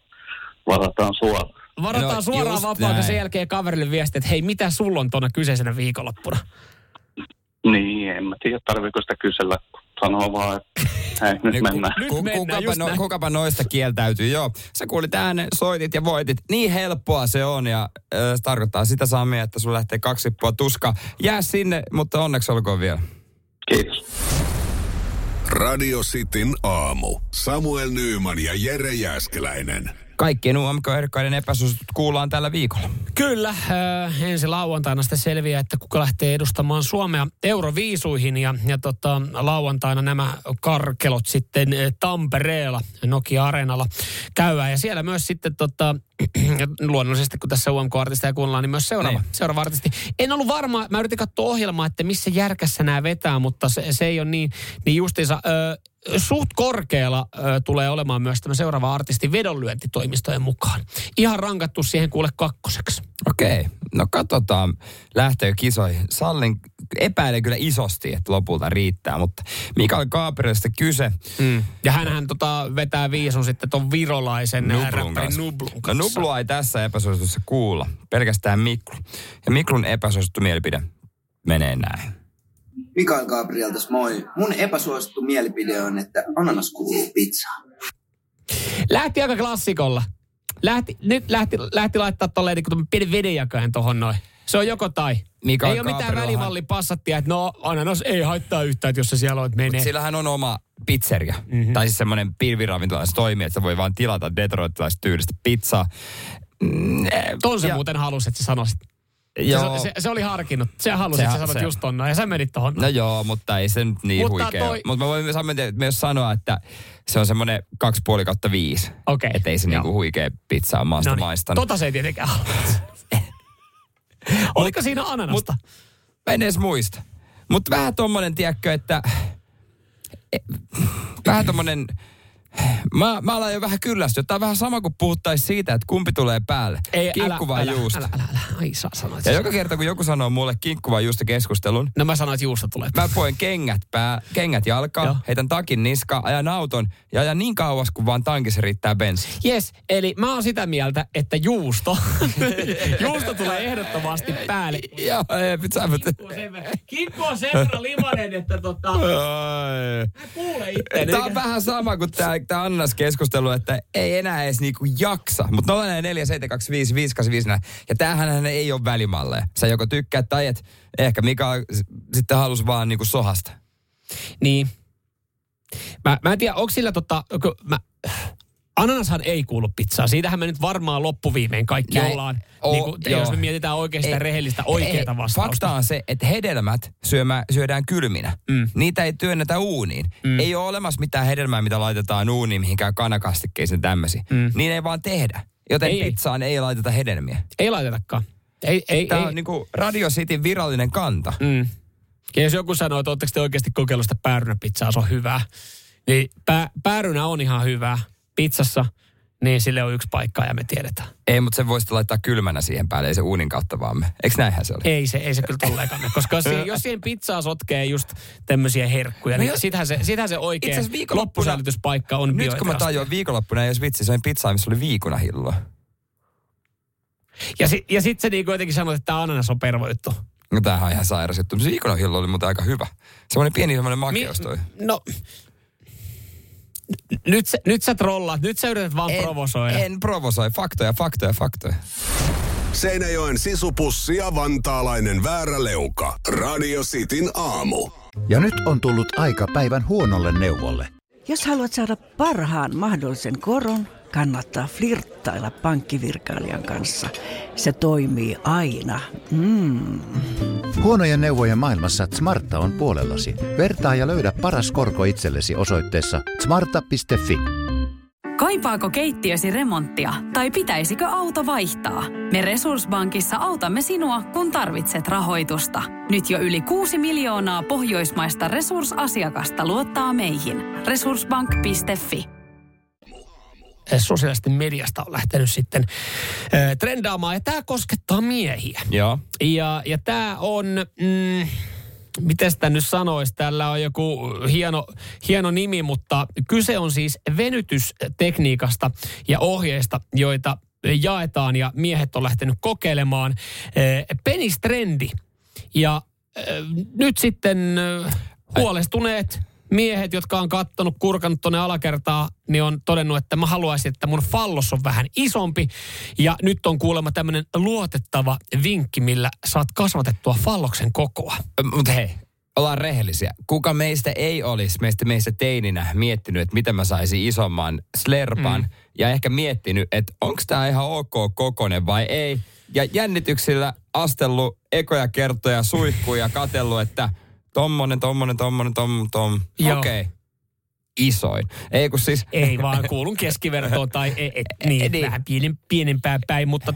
varataan suoraan. Varataan suoraan vapaata sen jälkeen kaverille viestiä, että hei, mitä sulla on tuona kyseisenä viikonloppuna? Niin, en mä tiedä, tarviiko sitä kysellä. Sanoa vaan, että hei, nyt mennään. Kukapa noista kieltäytyy, joo. Sä kuulit äänen, soitit ja voitit. Niin helppoa se on ja se tarkoittaa sitä Samia, että sulla lähtee 2 lippua Tuskaa. Jää sinne, mutta onneksi olkoon vielä. Kiitos. Radio Cityn aamu. Samuel Nyyman ja Jere Jääskeläinen. Kaikkien UMK-ehdokkaiden epäsuositut kuullaan tällä viikolla. Kyllä. Ensi lauantaina sitten selviää, että kuka lähtee edustamaan Suomea euroviisuihin. Ja lauantaina nämä karkelot sitten Tampereella, Nokia-areenalla käydään. Ja siellä myös sitten luonnollisesti, kun tässä UMK-artisteja kuunnellaan, niin myös seuraava artisti. En ollut varma, mä yritin katsoa ohjelmaa, että missä järkässä nämä vetää, mutta se ei ole niin justiinsa. Suht korkealla tulee olemaan myös tämä seuraava artisti vedonlyöntitoimistojen mukaan. Ihan rankattu siihen kuule 2. Okei, no katsotaan. Lähteekö kisoihin? Epäilen kyllä isosti, että lopulta riittää, mutta Mikael Gabrielista kyse. Mm. Ja hänhän vetää viisun sitten ton virolaisen räppärin Nublukan. No Nublua ei tässä epäsuositussa kuulla, pelkästään Miklu. Ja Miklun epäsuosittu mielipide menee näin. Mikael Gabriel tässä, moi. Mun epäsuosittu mielipide on, että ananas kuuluu pizzaan. Lähti aika klassikolla. Lähti laittaa tolleen niin pienen vedenjakajan tohon noin. Se on joko tai. Mikael ei Gabriel ole mitään välimallipassattia, että no ananas ei haittaa yhtään, että jos sä siellä olet menee. Sillähän on oma pizzeria. Mm-hmm. Tai siis semmoinen pilviravintola, se toimii, että sä voi vaan tilata detroittilaista tyylistä pizzaa. Ton se muuten halusi, että sä sanoisit. Se oli harkinnut. Se halusi, että sä sanot just tonna. Ja sä menit tohon. No joo, mutta ei se nyt niin huikea. Mutta mä voin myös sanoa, että se on semmoinen 2,5/5. Okei. Että ei se niinku huikea pizzaa maasta maistanut. Tota se ei tietenkään halunnut. Oliko siinä ananasta? Mä en edes muista. Mutta vähän tommonen, tiedätkö, että vähän tommonen. Mä alan jo vähän kyllästyä. Tämä on vähän sama kuin puhuttaisiin siitä, että kumpi tulee päälle. Ei, kinkku vai juusto? Älä. Ai, saa sanoa. Ja joka kerta, kun joku sanoo mulle kinkku vai juusto keskustelun. No mä sanoin, että juusto tulee. Mä poin kengät jalkaan, heitän takin niskaan, ajan auton ja ajan niin kauas, kun vaan tankissa riittää bensin. Yes, eli mä oon sitä mieltä, että juusto. Juusto tulee ehdottomasti päälle. Joo, ei pitää. Kinkku on sen verran limainen, että mä kuule itse. Tää on vähän sama kuin tämä annaskeskustelu, että ei enää edes niinku jaksa. Mutta 047255854. Ja tämähän ei ole välimalleja. Sä joko tykkäät tai et. Ehkä Mika sitten halusi vaan niinku sohasta. Niin. Mä en tiedä, onko sillä ananashan ei kuulu pizzaa. Siitähän me nyt varmaan loppuviimein kaikki ollaan. Jos me mietitään oikeastaan rehellistä oikeaa vastausta. Fakta on se, että hedelmät syödään kylminä. Mm. Niitä ei työnnetä uuniin. Mm. Ei ole olemassa mitään hedelmää, mitä laitetaan uuniin, mihinkään kanakastikkeisiin tämmöisiin. Mm. Niin ei vaan tehdä. Joten pizzaan ei laiteta hedelmiä. Ei laitetakaan. Tämä on niinku Radio Cityn virallinen kanta. Mm. Ja jos joku sanoo, että ootteko te oikeasti kokeillut sitä päärynäpizzaa, se on hyvää. Niin päärynä on ihan hyvää. Pizzassa, niin sille on yksi paikka ja me tiedetään. Ei, mutta sen voisi laittaa kylmänä siihen päälle, ei se uunin kautta vaan me. Eikö näinhän se oli? Ei se kyllä tulleekaan. Koska jos siihen pizzaa sotkee just tämmöisiä herkkuja, niin sitähän se oikea loppusäilytyspaikka on bioeterasta. Nyt kun mä tajuan, viikonloppuna ei olisi vitsi, se on pizzaa, missä oli viikunahilloa. Ja sit se niin kuitenkin sanoi, että tämä ananas on pervoittu. No tämähän on ihan sairas juttu. Se viikunahillo oli muuten aika hyvä. Semmoinen pieni semmoinen makeus toi. Nyt sä trollaat, nyt sä yrität vaan provosoida. En provosoi, faktoja. Seinäjoen sisupussi ja vantaalainen vääräleuka. Radio Cityn aamu. Ja nyt on tullut aika päivän huonolle neuvolle. Jos haluat saada parhaan mahdollisen koron, kannattaa flirttailla pankkivirkailijan kanssa. Se toimii aina. Huonojen neuvojen maailmassa Smarta on puolellasi. Vertaa ja löydä paras korko itsellesi osoitteessa smarta.fi. Kaipaako keittiösi remonttia tai pitäisikö auto vaihtaa? Me Resursbankissa autamme sinua, kun tarvitset rahoitusta. Nyt jo yli 6 miljoonaa pohjoismaista resursasiakasta luottaa meihin. Resursbank.fi. Sosiaalisesti mediasta on lähtenyt sitten trendaamaan, ja tämä koskettaa miehiä. Joo. Ja tämä on, miten sitä nyt sanoisi, tällä on joku hieno nimi, mutta kyse on siis venytystekniikasta ja ohjeista, joita jaetaan ja miehet on lähtenyt kokeilemaan. Penistrendi. Ja nyt sitten huolestuneet miehet, jotka on kattonut, kurkannut tuonne alakertaan, niin on todennut, että mä haluaisin, että mun fallos on vähän isompi. Ja nyt on kuulemma tämmönen luotettava vinkki, millä saat kasvatettua falloksen kokoa. Mutta hei, ollaan rehellisiä. Kuka meistä ei olisi, meistä teininä miettinyt, että mitä mä saisin isomman slerpan. Ja ehkä miettinyt, että onko tämä ihan ok kokonen vai ei. Ja jännityksillä astellut ekoja kertoja suihkuun ja katsellut, että Tommonen. Okei. Isoin. Ei kun siis... Ei vaan, kuulun keskivertoon tai vähän pienempää päin, mutta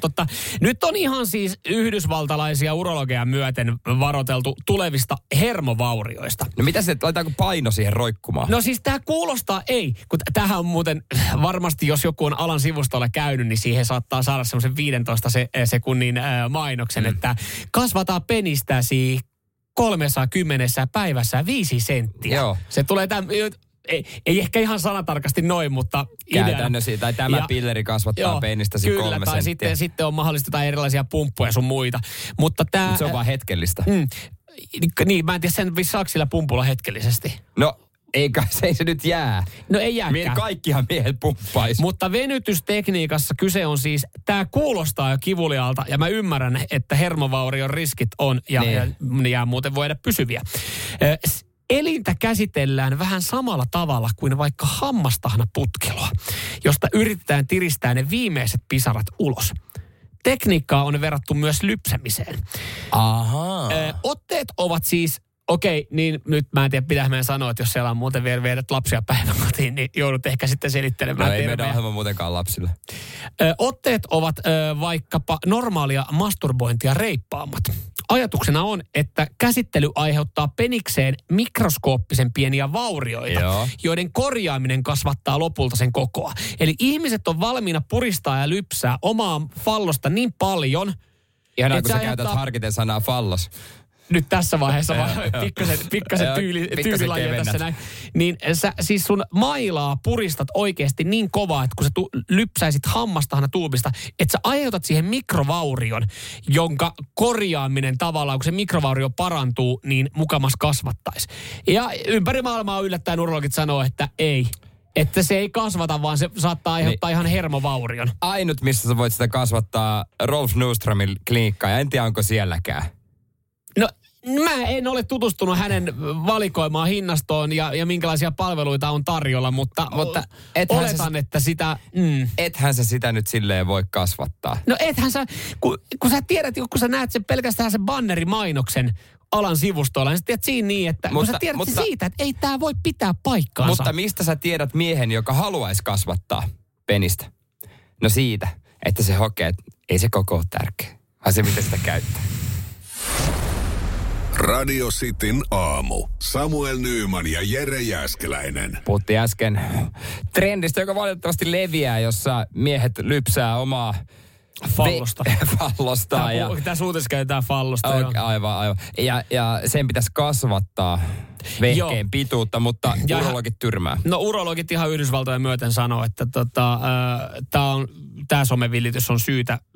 nyt on ihan siis yhdysvaltalaisia urologeja myöten varoteltu tulevista hermovaurioista. No mitä se, laitaanko paino siihen roikkumaan? No siis tää kuulostaa, ei, kun tämähän on muuten varmasti, jos joku on alan sivustolla käynyt, niin siihen saattaa saada semmoisen 15 sekunnin mainoksen, että kasvataan penistäsi 310 päivässä 5 senttiä. Joo. Se tulee tämän, ei ehkä ihan sanatarkasti noin, mutta käytännössä, tai tämä pilleri kasvattaa peenistäsi 3 senttiä. Kyllä, tai sitten on mahdollista jotain erilaisia pumppuja sun muita. Mutta se on vaan hetkellistä. Niin, mä en tiedä, sen saako sillä pumpulla hetkellisesti. No, ei se nyt jää. No ei jääkään. Kaikkihan miehet pumppaisi. Mutta venytystekniikassa kyse on siis, tämä kuulostaa jo kivulialta, ja mä ymmärrän, että hermovaurion riskit on, ja muuten voida pysyviä. Elintä käsitellään vähän samalla tavalla kuin vaikka hammastahna putkeloa, josta yritetään tiristää ne viimeiset pisarat ulos. Tekniikkaa on verrattu myös lypsämiseen. Ahaa. Otteet ovat siis... Okei, niin nyt mä en tiedä, pitää meidän sanoa, että jos siellä on muuten vielä viedät lapsia päiväkotiin, niin joudut ehkä sitten selittelemään. No ei meidän ohjelma muutenkaan lapsille. Otteet ovat vaikkapa normaalia masturbointia reippaammat. Ajatuksena on, että käsittely aiheuttaa penikseen mikroskooppisen pieniä vaurioita, joiden korjaaminen kasvattaa lopulta sen kokoa. Eli ihmiset on valmiina puristaa ja lypsää omaa fallosta niin paljon. Ihanaa, kun sä käytät harkiten sanaa fallos. Nyt tässä vaiheessa pikkasen tyylilaji tässä näin. Niin sä siis sun mailaa puristat oikeasti niin kovaa, että kun sä lypsäisit hammastahana tuubista, että sä aiheutat siihen mikrovaurion, jonka korjaaminen tavallaan, kun se mikrovaurio parantuu, niin mukamas kasvattaisi. Ja ympäri maailmaa yllättäen urologit sanoo, että ei. Että se ei kasvata, vaan se saattaa aiheuttaa ihan hermovaurion. Ainut, missä sä voit sitä kasvattaa, Rolf Nusstromin klinikkaa, ja en tiedä onko sielläkään. No, mä en ole tutustunut hänen valikoimaan hinnastoon ja minkälaisia palveluita on tarjolla, mutta oletan, että sitä... Ethän sä sitä nyt silleen voi kasvattaa. No ethän sä, kun sä tiedät, kun sä näet sen pelkästään sen bannerimainoksen alan sivustolla, niin sä tiedät siinä niin, että mutta, kun sä tiedät siitä, että ei tää voi pitää paikkaansa. Mutta mistä sä tiedät miehen, joka haluaisi kasvattaa penistä? No siitä, että se hokee, että ei se koko ole tärkeä, vaan se miten sitä käyttää. Radio Cityn aamu. Samuel Nyyman ja Jere Jääskeläinen. Puhuttiin äsken trendistä, joka valitettavasti leviää, jossa miehet lypsää omaa fallostaan. Tässä uutessa käytetään fallosta. Aivan. Ja sen pitäisi kasvattaa. vehkeen pituutta, mutta urologit tyrmää. No urologit ihan Yhdysvaltojen myöten sanoo, että tämä somevillitys on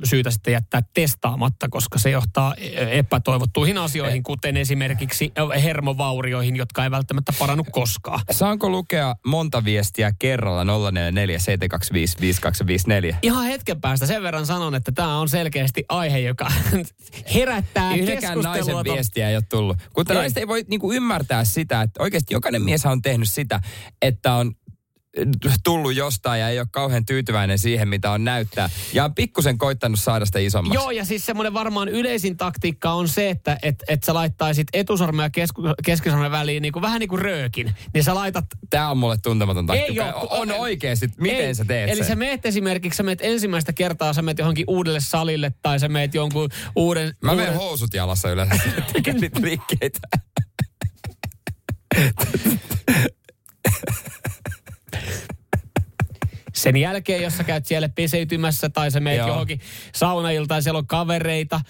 syytä sitten jättää testaamatta, koska se johtaa epätoivottuihin asioihin, kuten esimerkiksi hermovaurioihin, jotka ei välttämättä parannu koskaan. Saanko lukea monta viestiä kerralla 044 725 5254? Ihan hetken päästä sen verran sanon, että tämä on selkeästi aihe, joka herättää keskustelua. Naisen viestiä ei ole tullut. Mutta naiset ei voi niinku ymmärtää sitä, että oikeasti jokainen mies on tehnyt sitä, että on tullut jostain ja ei ole kauhean tyytyväinen siihen, mitä on näyttää. Ja on pikkusen koittanut saada sitä isommaksi. Joo, ja siis semmoinen varmaan yleisin taktiikka on se, että sä laittaisit etusormen ja keskisormen väliin niin kuin, vähän niin kuin röökin. Niin sä laitat... Tää on mulle tuntematon taktiikka. Ei, on oikeesti, miten sä teet sen? Eli sä meet esimerkiksi, sä meet ensimmäistä kertaa, sä meet johonkin uudelle salille tai sä meet jonkun uuden... Mä menen housut jalassa yleensä. Tekee niitä liikkeitä. Sen jälkeen, jos sä käyt siellä peseytymässä tai sä meet johonkin saunailtaan, siellä on kavereita.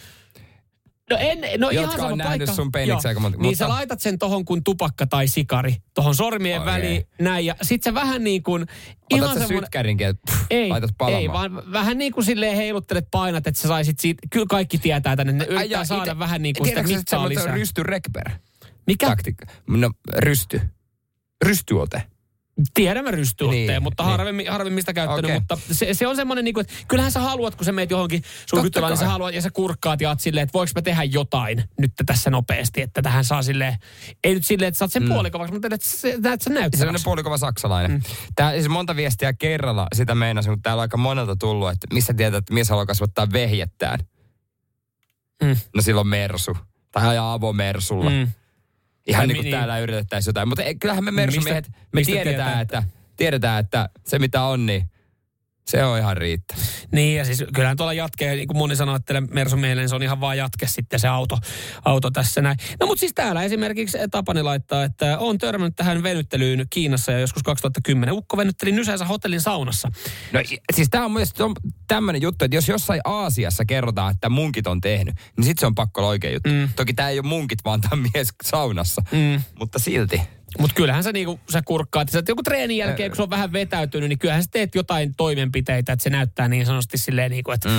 Jotka ihan on nähnyt paikka. Sun peinikseen. Niin sä laitat sen tohon kuin tupakka tai sikari. Tohon sormien väliin näin. Ja sit sä vähän niin kuin... Otat sä sytkärinkin, että laitat palamaan. Ei, vaan vähän niin kuin silleen heiluttelet painat, että sä saisit siitä... Kyllä kaikki tietää tänne. Ne yrittää saada vähän niin kuin sitä mittaa lisää. Tiedätkö rysty rekper? Mikä? Taktiikka. No rysty. Rystyote. Tiedän mä rystyotteen, mutta harvemmin sitä käyttänyt, mutta se on semmoinen niinku, että kyllähän sä haluat, kun sä meet johonkin sun kyttävään, niin sä haluat ja sä kurkkaat ja oot silleen, että voiko mä tehdä jotain nyt tässä nopeasti, että tähän saa silleen, ei nyt silleen, että sä oot sen puolikovaksi, mutta että sä näyttäväksi. Sellainen puolikova saksalainen. Tää siis monta viestiä kerralla sitä meinasin, kun täällä on aika monelta tullut, että missä tietää, että mies haluaa kasvattaa vehjettään. No silloin mersu. Tai ajaa avomersulla. Ihan niin kuin täällä yritettäisiin jotain. Mutta kyllähän me mersumiehet, me tiedetään, että se mitä on, niin se on ihan riittävä. Niin ja siis kyllähän tuolla jatkee, niin kuin moni sanoo, että mersumiehelle se on ihan vaan jatke sitten se auto tässä näin. No mutta siis täällä esimerkiksi Tapani laittaa, että on törmännyt tähän venyttelyyn Kiinassa ja joskus 2010. Ukko venytteli nysäänsä hotellin saunassa. No siis tää on mielestäni tämmöinen juttu, että jos jossain Aasiassa kerrotaan, että munkit on tehnyt, niin sit se on pakko olla oikea juttu. Toki tää ei ole munkit, vaan tää on mies saunassa, mutta silti. Mutta kyllähän sä, niinku, sä kurkkaat, että joku treenin jälkeen, kun se on vähän vetäytynyt, niin kyllähän sä teet jotain toimenpiteitä, että se näyttää niin sanotusti silleen, niinku, että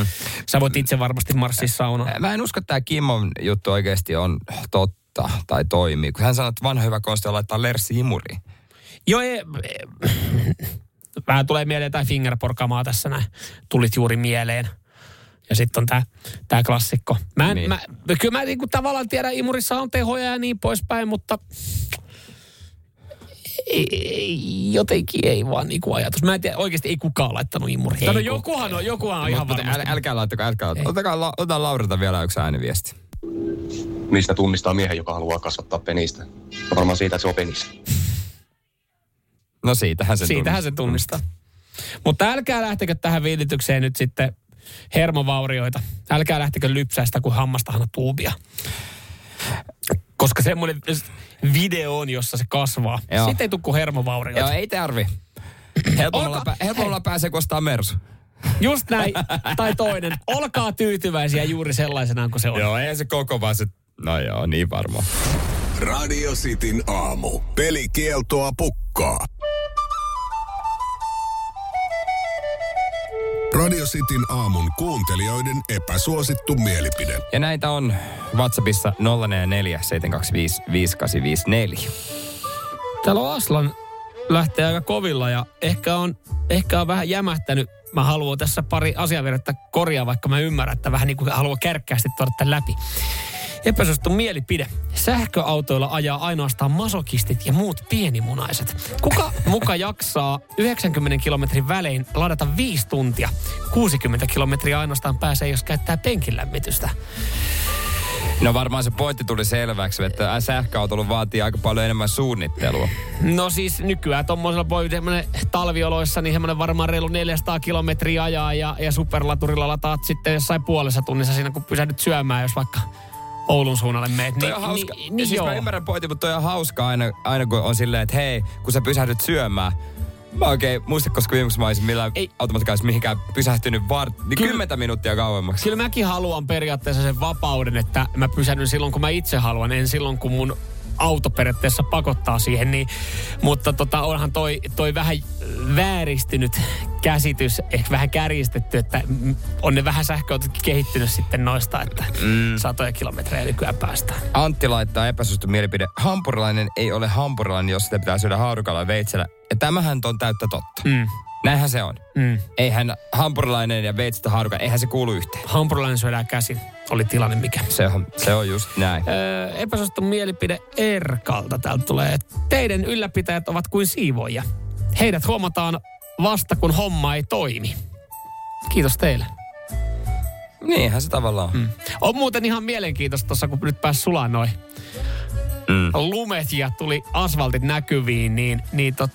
sä voit itse varmasti marssia saunaan. Mä en usko, että tämä Kimmon juttu oikeasti on totta tai toimii. Kun hän sanoo, että vanha hyvä konsti on laittaa lerssi imuriin. Joo, vähän tulee mieleen jotain fingerporkamaa tässä näin. Tulit juuri mieleen. Ja sitten on tää klassikko. Kyllä mä niinku, tavallaan tiedän, imurissa on tehoja ja niin poispäin, mutta... Jotenkin ei vaan niinku ajatus. Mä en tiedä, oikeasti ei kukaan laittanut imuriin. No jokuhan on ihan varmasti. Älkää laittako. Otan Laurelta vielä yksi ääniviesti. Mistä tunnistaa miehen, joka haluaa kasvattaa penistä? Varmaan siitä, että se on penis. No siitähän se tunnistaa. Mutta älkää lähtekö tähän viilitykseen nyt sitten hermovaurioita. Älkää lähtekö lypsästä kuin hammastahana tuubia. Koska semmoinen video on, jossa se kasvaa. Joo. Sitten ei tule kuin hermovaurioita. Joo, ei tarvi. Helpolla pääsee, kun ostaa mersu. Just näin. Tai toinen. Olkaa tyytyväisiä juuri sellaisenaan kuin se on. Joo, ei se koko vaan se... No joo, niin varmaan. Radio Cityn aamu. Pelikieltoa pukkaa. Radio Cityn aamun kuuntelijoiden epäsuosittu mielipide. Ja näitä on WhatsAppissa 044 725 5854. Täällä on Aslan lähtee aika kovilla ja ehkä on vähän jämähtänyt. Mä haluan tässä pari asiavirrettä korjaa, vaikka mä ymmärrän, että vähän niin kuin haluan kärkkäästi tuoda tämän läpi. Epäsuosittu mielipide. Sähköautoilla ajaa ainoastaan masokistit ja muut pienimunaiset. Kuka muka jaksaa 90 kilometrin välein ladata 5 tuntia? 60 kilometriä ainoastaan pääsee, jos käyttää penkinlämmitystä. No varmaan se pointti tuli selväksi, että sähköautoilu vaatii aika paljon enemmän suunnittelua. No siis nykyään tuommoisella voi talvioloissa, niin semmoinen varmaan reilu 400 kilometriä ajaa ja superlaturilla lataat sitten jossain puolessa tunnissa siinä, kun pysähdyt syömään, jos vaikka... Oulun suunnalle meet. Siis mä ymmärrän pointin, mutta toi on hauska aina kun on silleen, että hei, kun sä pysähdyt syömään. Mä oikein muista, koska viimeksi mä olisin millään automatikaisesti mihinkään pysähtynyt niin 10 minuuttia kauemmaksi. Kyllä mäkin haluan periaatteessa sen vapauden, että mä pysähdyn silloin, kun mä itse haluan. En silloin, kun mun auto periaatteessa pakottaa siihen. Niin, mutta onhan toi vähän vääristynyt käsitys, ehkä vähän kärjistetty, että on ne vähän sähköautokin kehittynyt sitten noista, että satoja kilometrejä nykyään päästään. Antti laittaa epäsuosittu mielipide. Hampurilainen ei ole hampurilainen, jos sitä pitää syödä haarukalla ja veitsellä. Ja tämähän on täyttä totta. Näinhän se on. Eihän hampurilainen ja veitsestä haaruka, eihän se kuulu yhteen. Hampurilainen syödään käsin. Oli tilanne mikä. Se on just näin. Epäsuosittu mielipide Erkalta. Täältä tulee, teidän ylläpitäjät ovat kuin siivoja. Heidät huomataan vasta, kun homma ei toimi. Kiitos teille. Niinhän se tavallaan on. On muuten ihan mielenkiintoista tuossa, kun nyt pääsi sulaan noin lumet ja tuli asfaltit näkyviin, niin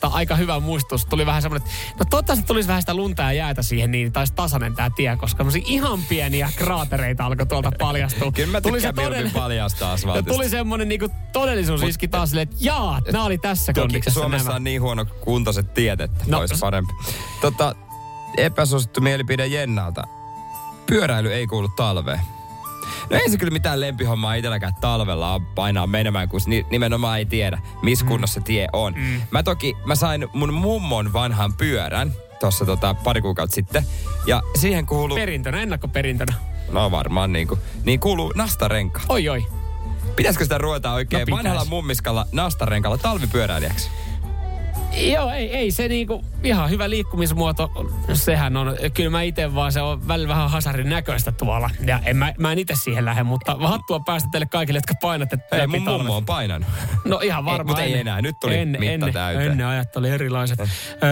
aika hyvä muistutus. Tuli vähän semmoinen, että toivottavasti tulisi vähän sitä lunta ja jäätä siihen, niin taisi tasainen tämä tie, koska semmoisia ihan pieniä kraatereita alkoi tuolta paljastua. Kyllä mä tykkään mieluummin paljastaa asfaltista. Tuli semmoinen niin kuin todellisuus iski taas silleen, että jaa, nämä oli tässä kondiksessa. Suomessa on niin huono kuntoiset tiet, että olisi parempi. Epäsuosittu mielipide Jennalta. Pyöräily ei kuulu talveen. No ei se kyllä mitään lempihommaa itselläkään talvella painaa menemään, kun nimenomaan ei tiedä, missä kunnossa se tie on. Mä sain mun mummon vanhan pyörän tuossa pari kuukautta sitten. Ja siihen kuuluu... Perintönä, ennakkoperintönä. No varmaan niinku. Niin kuuluu nastarenka. Oi. Pitäisikö sitä ruveta oikein vanhalla mummiskalla nastarenkalla talvipyöräilijäksi? Joo, ei se niinku, ihan hyvä liikkumismuoto, sehän on, kyllä mä ite vaan, se on välillä vähän hasarin näköistä tuolla. Ja mä en ite siihen lähde, mutta hattua päästä teille kaikille, jotka painatte. Ei, mun mummo on painanut. No ihan varmaan. Mutta ei enää, nyt tuli mitta täyteen. Ennen ajat oli erilaiset.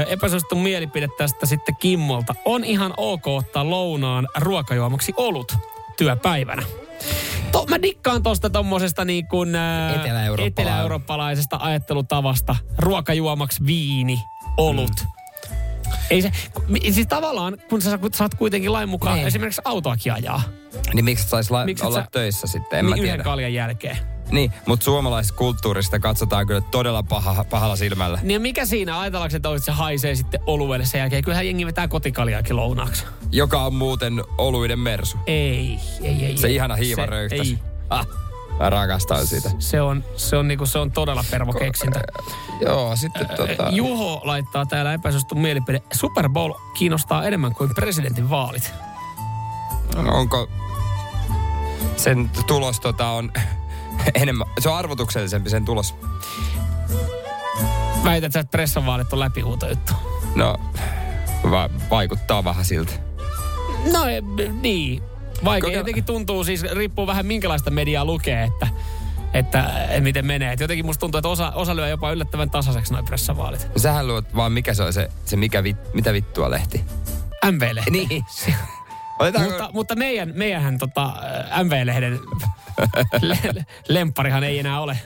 Epäsuosittu mielipide tästä sitten Kimmolta. On ihan ok ottaa lounaan ruokajuomaksi olut työpäivänä. Mä dikkaan tosta tommosesta niin kuin etelä-eurooppalaisesta ajattelutavasta. Ruokajuomaksi viini, olut. Ei se, siis tavallaan, kun sä saat kuitenkin lain mukaan esimerkiksi autoakin ajaa. Niin miksi saisi olla töissä sitten, en mä tiedä. Yhden kaljan jälkeen. Niin, mutta suomalaiskulttuurista katsotaan kyllä todella pahalla silmällä. Niin mikä siinä ajatellaanko, että se haisee sitten oluelle sen jälkeen? Kyllähän jengi vetää kotikaljaankin lounaaksi. Joka on muuten oluiden mersu. Ei. Se ihana hiiva röyhtäsi. Mä rakastan sitä. Se on todella pervo keksintä. Joo, sitten Juho laittaa täällä epäsuosittu mielipide. Super Bowl kiinnostaa enemmän kuin presidentin vaalit. Onko sen tulos on... Enemmän. Se on arvotuksellisempi sen tulos. Väität sä, että pressavaalit on läpihuutojuttu? No, vaikuttaa vähän siltä. No, niin. Vaikea jotenkin tuntuu, siis riippuu vähän minkälaista mediaa lukee, että miten menee. Et jotenkin musta tuntuu, että osa lyö jopa yllättävän tasaiseksi noi pressavaalit. Sähän luot vaan mikä se on se mitä vittua lehti? MV-lehti. Niin. Mutta meidänhän MV-lehden lempparihan ei enää ole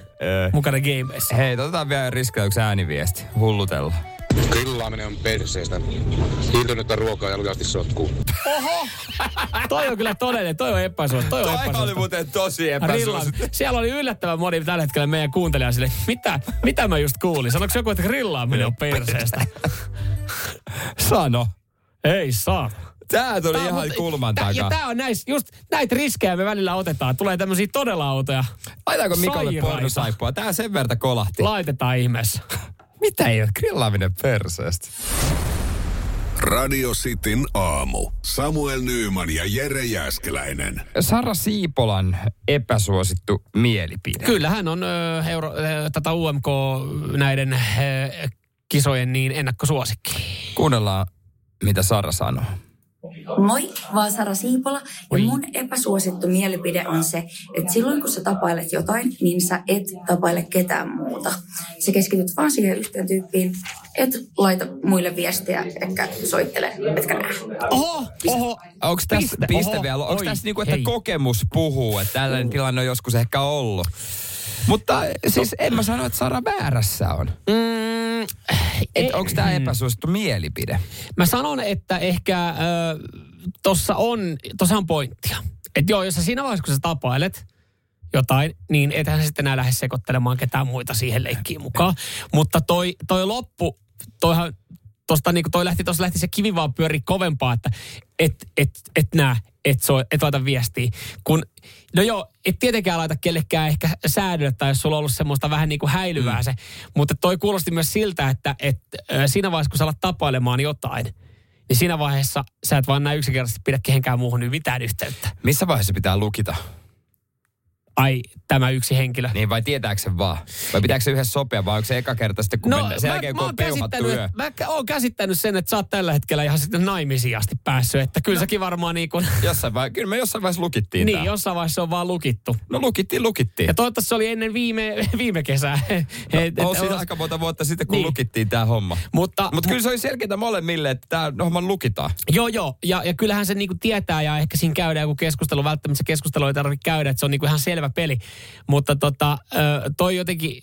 mukana gameissä. Hei, otetaan vielä riskejä yksi ääniviesti. Hullutella. Tillaaminen on perseestä. Hiirtänyttä ruokaa ja lujasti sotkuun. Oho! Toi on kyllä todellinen. Toi on epäsuosittu. Toi oli muuten tosi epäsuosittu. Siellä oli yllättävän moni tällä hetkellä meidän kuuntelijaa sille. Mitä mä just kuulin? Sanoiko joku, että grillaaminen on perseestä? Sano. Ei saa. Tää tuli ihan kulman takaa. Ja tää on näitä riskejä me välillä otetaan. Tulee tämmösiä todella outoja. Laitaanko Mikalle pornosaippua? Tää sen verta kolahti. Laitetaan ihmeessä. Mitä ei ole grillaaminen perseestä? Radio Cityn aamu. Samuel Nyyman ja Jere Jääskeläinen. Sara Siipolan epäsuosittu mielipide. Kyllä, hän on UMK näiden kisojen niin ennakkosuosikki. Kuunnellaan, mitä Sara sanoo. Moi, vaan Sara Siipola. Ja mun epäsuosittu mielipide on se, että silloin kun sä tapailet jotain, niin sä et tapaile ketään muuta. Sä keskityt vaan siihen yhteen tyyppiin, et laita muille viestiä, etkä soittele, etkä näe. Oho. Onks tässä vielä? Onks tässä niinku, että kokemus puhuu, että tällainen tilanne on joskus ehkä ollut? Mutta siis en mä sano, että Sara väärässä on. Onko tämä epäsuosittu mielipide? Mä sanon, että ehkä tossa on pointtia. Että joo, jos sä siinä vaiheessa, kun sä tapailet jotain, niin ethän sä sitten enää lähde sekoittelemaan ketään muita siihen leikkiin mukaan. Mutta toi loppu, tosta lähti se kivi vaan pyöri kovempaa, että et nää. et laita viestiä. Kun, no joo, et tietenkään laita kellekään ehkä säädölle, tai jos sulla on ollut semmoista vähän niin kuin häilyvää se. Mutta toi kuulosti myös siltä, että siinä vaiheessa, kun sä alat tapailemaan jotain, niin siinä vaiheessa sä et vaan näin yksinkertaisesti pidä kehenkään muuhun nyt mitään yhteyttä. Missä vaiheessa pitää lukita? Ai, tämä yksi henkilö. Niin, vai tietääkö sen vaan? Vai pitääkö se yhdessä sopia, vai onko se eka kerta sitten, kun mennään? Sen jälkeen, kun on peuhattu yö. Mä oon käsittänyt sen, että sä oot tällä hetkellä ihan sitten naimisiin asti päässyt. Että kyllä säkin varmaan niin kuin... Kyllä me jossain vaiheessa lukittiin niin, jossain vaiheessa on vaan lukittu. No lukittiin. Ja toivottavasti se oli ennen viime kesää. No, siinä aika monta vuotta sitten, kun niin lukittiin tää homma. Mutta kyllä se oli selkeää molemmille, että tää homma lukitaan. Joo. Ja kyllähän se niinku tietää, ja ehkä siinä käydään joku keskustelu. Välttämättä se keskustelu ei tarvitse käydä, että se on niinku ihan selvä peli. Mutta toi jotenkin,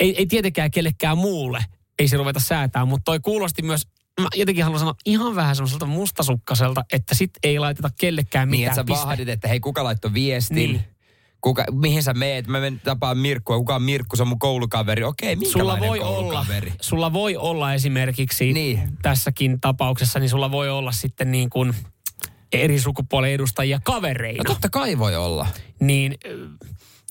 ei tietenkään kellekään muulle, ei se ruveta säätää, mutta toi kuulosti myös, mä jotenkin haluan sanoa ihan vähän semmoiselta mustasukkaselta, että sit ei laiteta kellekään mitään. Niin, että sä vahdit, että hei, kuka laittoi viestin? Niin. Mihin sä meet? Mä menen tapaan Mirkkua. Kuka on Mirkku? Se on mun koulukaveri. Okei, minkälainen koulukaveri? Sulla voi olla esimerkiksi niin tässäkin tapauksessa, niin sulla voi olla sitten niin kuin eri sukupuolen edustajia kavereina. No totta kai voi olla. Niin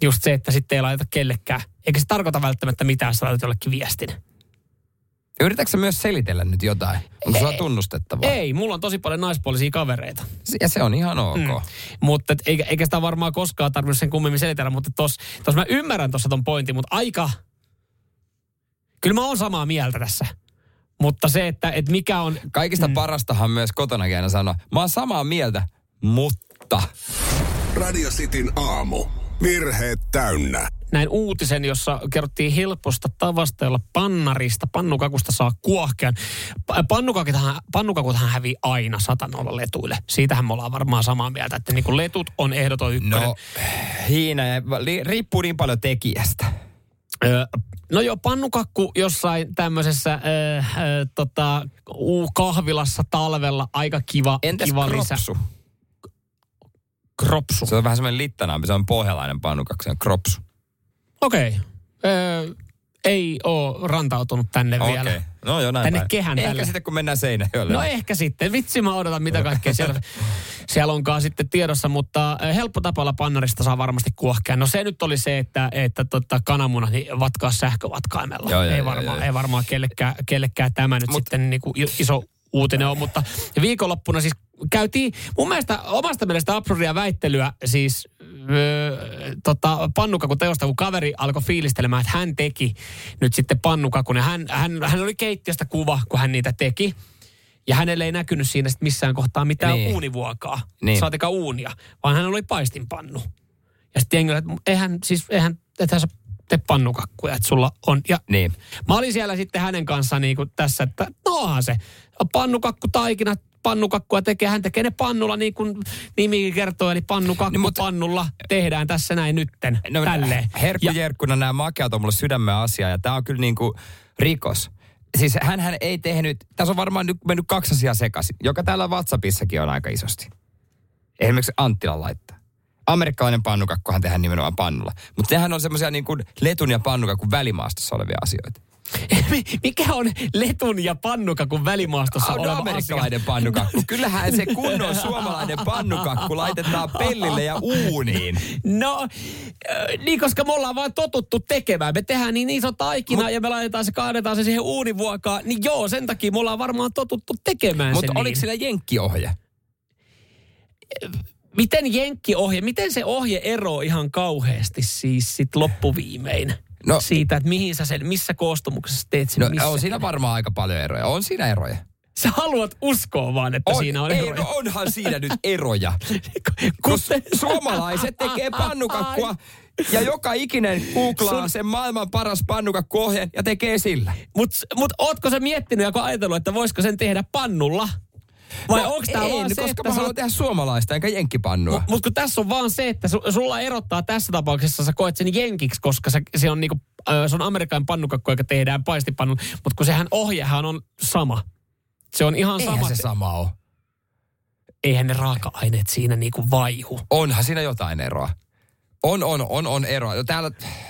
just se, että sitten ei laita kellekään. Eikä se tarkoita välttämättä mitään, jos sä laitat jollekin viestin. Yritätkö sä myös selitellä nyt jotain? Onko sulla tunnustettavaa? Ei, mulla on tosi paljon naispuolisia kavereita. Ja se on ihan ok. Mutta eikä sitä varmaan koskaan tarvinnut sen kummemmin selitellä, mutta tos mä ymmärrän tuossa ton pointin, mutta aika... Kyllä mä oon samaa mieltä tässä. Mutta se, että mikä on... Kaikista parastahan myös kotonakin aina sanoo. Mä oon samaa mieltä, mutta... Radio Cityn aamu. Virheet täynnä. Näin uutisen, jossa kerrottiin helposta tavasta, jolla pannarista, pannukakusta saa kuohkean. Pannukakuthan hävii aina 100 letuille. Siitähän me ollaan varmaan samaa mieltä, että niin kuin letut on ehdoton ykkönen. No, riippuu niin paljon tekijästä. No joo, pannukakku jossain tämmöisessä kahvilassa talvella, aika kiva. Entäs kiva kropsu? Lisä. Kropsu. Se on vähän semmoinen littanaampi, se on pohjalainen pannukakku, se on kropsu. Okei. Ei ole rantautunut tänne vielä. Okei. No joo, näin tänne päin. Kehän ehkä tälle. Sitten, kun mennään Seinäjoelle. No ehkä sitten. Vitsi, mä odotan, mitä kaikkea siellä onkaan sitten tiedossa. Mutta helppo tapa olla pannarista saa varmasti kuohkea. No se nyt oli se, että kananmunat niin vatkaa sähkövatkaimella. Joo, ei varmaan kellekään tämä nyt sitten niin kuin iso uutinen on. Mutta viikonloppuna siis käytiin mun mielestä, omasta mielestä absurdia väittelyä siis... pannukakun teosta, kun kaveri alkoi fiilistelemään, että hän teki nyt sitten pannukakun. Ja hän oli keittiöstä kuva, kun hän niitä teki. Ja hänelle ei näkynyt siinä sit missään kohtaa mitään uunivuokaa. Niin. Saatikaan uunia, vaan hän oli paistinpannu. Ja sitten jengi oli, että ethän sä tee pannukakkuja, että sulla on. Ja niin. Mä olin siellä sitten hänen kanssaan niin kuin tässä, että nohan se pannukakkutaikinat. Pannukakkua tekee, hän tekee ne pannulla niin kuin nimi kertoo, eli pannukakku no, pannulla tehdään tässä näin nytten, no, tälleen. Herkkujerkkuna nämä makeat on mulle sydämen asiaa ja tämä on kyllä niin kuin rikos. Siis hänhän ei tehnyt, tässä on varmaan nyt mennyt 2 asiaa sekaisin, joka täällä WhatsAppissakin on aika isosti. Esimerkiksi Anttilan laittaa. Amerikkalainen pannukakkuhan tehdään nimenomaan pannulla. Mutta nehän on semmoisia niin kuin letun ja pannukakun välimaastossa olevia asioita. Mikä on letun ja pannukakun välimaastossa oleva asia? Amerikkalainen pannukakku. Kyllähän se kunnon suomalainen pannukakku laitetaan pellille ja uuniin. No, niin koska me ollaan vaan totuttu tekemään. Me tehdään niin iso taikina ja me laitetaan se, kaadetaan se siihen uunivuokaan. Niin joo, sen takia me ollaan varmaan totuttu tekemään sen. Mutta oliko siellä jenkkiohje? Miten jenkkiohje? Miten se ohje eroo ihan kauheasti siis sit loppuviimein? No, siitä, että mihin sä sen, missä koostumuksessa teet sen, no, missä. On siinä varmaan aika paljon eroja. On siinä eroja. Sä haluat uskoa vaan, että siinä on eroja. No onhan siinä nyt eroja. Suomalaiset tekee pannukakkua ja joka ikinen googlaa sen maailman paras pannukakkuohjeen ja tekee sillä. Mut ootko sä miettinyt ja ajatellut, että voisiko sen tehdä pannulla? Vai no, onks tää ei, vaan se, koska mä haluan tehdä suomalaista, enkä jenkkipannua. Mut kun tässä on vaan se, että sulla erottaa tässä tapauksessa, sä koet sen jenkiksi, koska se on niinku, se on amerikkalainen pannukakku, joka tehdään paistipannulla. Mut kun sehän ohjehan on sama. Se on ihan sama. Eihän se sama oo. Eihän ne raaka-aineet siinä niinku vaihu. Onhan siinä jotain eroa. On eroa.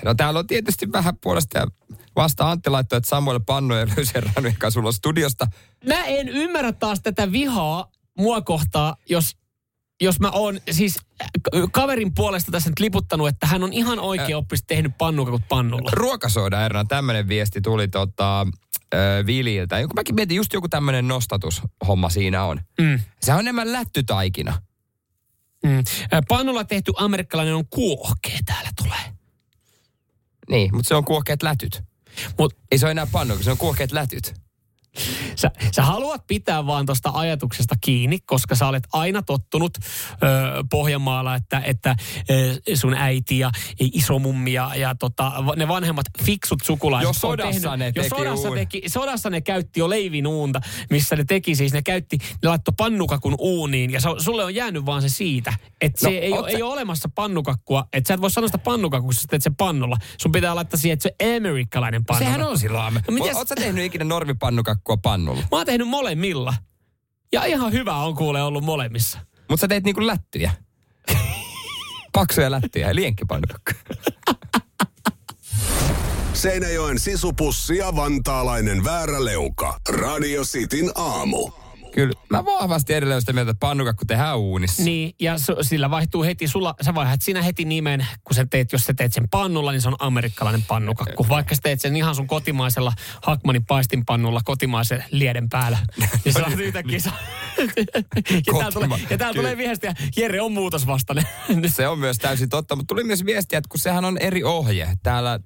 No täällä on tietysti vähän puolesta ja vasta Antti laittoi, että Samuel pannu ja löysi rannu, joka sulla on studiosta. Mä en ymmärrä taas tätä vihaa mua kohtaa, jos jos mä oon siis kaverin puolesta tässä nyt liputtanut, että hän on ihan oikea oppis tehnyt pannukakut pannulla. Ruokasooda, Erna, tämmönen viesti tuli Vililtä. Joku, mäkin mietin, just joku tämmönen nostatushomma siinä on. Mm. Se on enemmän lättytaikina. Mm. Pannulla tehty amerikkalainen on kuohkea, täällä tulee. Niin, mutta se on kuohkeat lätyt. Ei se ole enää pannu, se on kuohkeat lätyt. Sä haluat pitää vaan tuosta ajatuksesta kiinni, koska sä olet aina tottunut Pohjanmaalla, että sun äiti ja isomummi ja ne vanhemmat fiksut sukulaiset. Sodassa ne käytti jo leivin uunta, missä ne teki siis, ne laittoi pannukakun uuniin ja sulle on jäänyt vaan se siitä, että ei ole olemassa pannukakkua, että sä et voi sanoa sitä pannukakuksesta, että teet sen pannulla. Sun pitää laittaa siihen, että se on amerikkalainen pannukakku. Sehän on silloin. No, oot sä tehnyt ikinä normipannukakkua pannulla? Mä oon tehnyt molemmilla. Ja ihan hyvä on kuule ollut molemmissa. Mut sä teit niinku lättyjä. Paksuja lättyjä ja lienkipannukakku. Seinäjoen sisupussi ja vantaalainen vääräleuka. Radio Cityn aamu. Kyllä, mä vahvasti edelleen sitä mieltä, että pannukakku tehdään uunissa. Niin, ja sillä vaihtuu heti, sä vaihdat siinä heti nimen, kun jos sä teet sen pannulla, niin se on amerikkalainen pannukakku. Vaikka sä teet sen ihan sun kotimaisella Hackmanin paistinpannulla kotimaisen lieden päällä. Ja sä oot yhtäkkiä. Ja täällä tulee viestiä, Jere on muutosvastainen. Se on myös täysin totta, mutta tuli myös viestiä, että kun sehän on eri ohje. Täällä,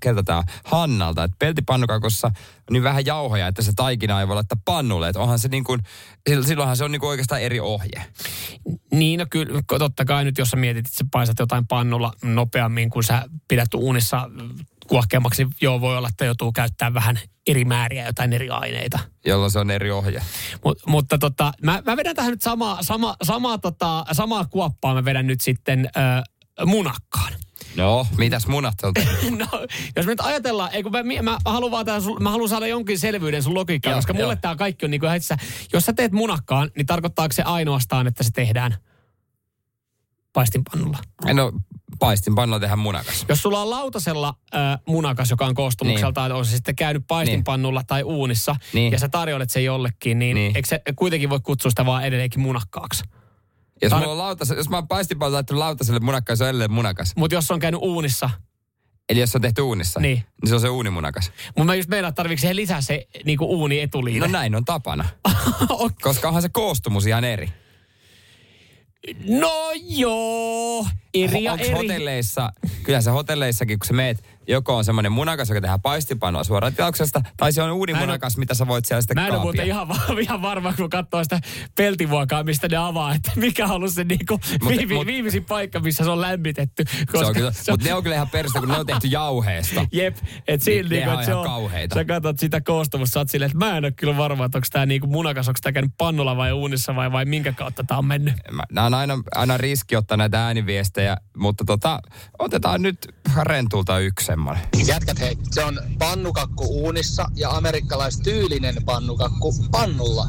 kerta tää Hannalta, että peltipannukakossa niin vähän jauhoja, että se taikina ei voi laittaa pannulle. Että onhan se niin kuin, silloinhan se on niin kuin oikeastaan eri ohje. Niin, no kyllä, totta kai nyt jos sä mietit, että sä paistat jotain pannulla nopeammin, kun sä pidät uunissa kuohkeammaksi, voi olla, että joutuu käyttämään vähän eri määriä jotain eri aineita. Jolloin se on eri ohje. Mutta mä vedän tähän nyt samaa kuoppaa, mä vedän nyt sitten munakkaan. No, mitäs munat on? No, jos me nyt ajatellaan, mä haluan saada jonkin selvyyden sun logiikkaan, koska mulle tää kaikki on niin kuin, jos sä teet munakkaan, niin tarkoittaako se ainoastaan, että se tehdään paistinpannulla? No, paistinpannulla tehdään munakas. Jos sulla on lautasella munakas, joka on koostumukseltaan, niin on se sitten käynyt paistinpannulla tai uunissa, ja sä tarjoilet sen jollekin, niin eikö se kuitenkin voi kutsua sitä vaan edelleenkin munakkaaksi? Jos mä oon paistinpannulla laittanut lautaselle munakkaan, se on edelleen munakas. Mutta jos se on käynyt uunissa. Eli jos se on tehty uunissa, niin se on se uunimunakas. Mutta mä just meinaan, että tarviiko siihen lisää se niinku uuni etuliine. No näin on tapana. Okay. Koska onhan se koostumus ihan eri. No joo, eri ja eri. Hotelleissa, kyllähän se hotelleissakin, kun sä meet, joko on semmoinen munakas, joka tehdään paistinpannulla suoraan tilauksesta, tai se on uunimunakas, mitä sä voit siellä sitten kaapia. Mä en ole muuten ihan varma, kun katsoo sitä peltivuokaa, mistä ne avaa, että mikä on ollut se niinku viimeisin paikka, missä se on lämmitetty. Mutta ne on kyllä ihan peristä, kun ne on tehty jauheesta. Jep, et silti, niin, kun se on. Kauheita. Sä katsot sitä koostumusta, sä oot silleen, että mä en ole kyllä varma, että onko tää niinku munakas, onko tää käynyt pannulla vai uunissa vai minkä kautta tää on mennyt. Nää on aina riski ottaa näitä ääniviestejä, mutta otetaan nyt rentulta yksi. Jätkät hei, se on pannukakku uunissa ja amerikkalaistyylinen pannukakku pannulla.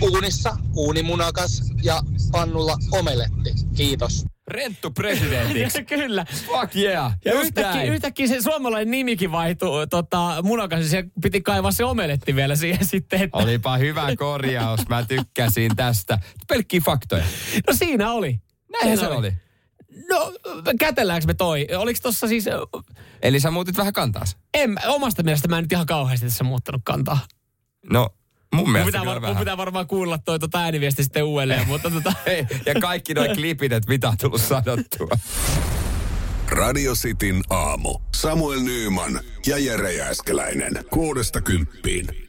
Uunissa uunimunakas ja pannulla omeletti. Kiitos. Renttu presidentiksi. Kyllä. Fuck yeah. Ja yhtäkkiä se suomalainen nimikin vaihtui munakasin. Se piti kaivaa se omeletti vielä siihen sitten. Että. Olipa hyvä korjaus. Mä tykkäsin tästä. Pelkkiä faktoja. No siinä oli. Näinhän se oli. No, kätelläänkö me toi? Oliko tossa siis. Eli sä muutit vähän kantaas? Omasta mielestä mä en nyt ihan kauheasti tässä muuttanut kantaa. No, mun mielestä kyllä vähän. Mun pitää varmaan kuulla toi ääniviesti sitten uudelleen, mutta ja kaikki noi klipit, että mitä on tullut sanottua. Radio Cityn aamu. Samuel Nyyman ja Jere Jääskeläinen. 6–10.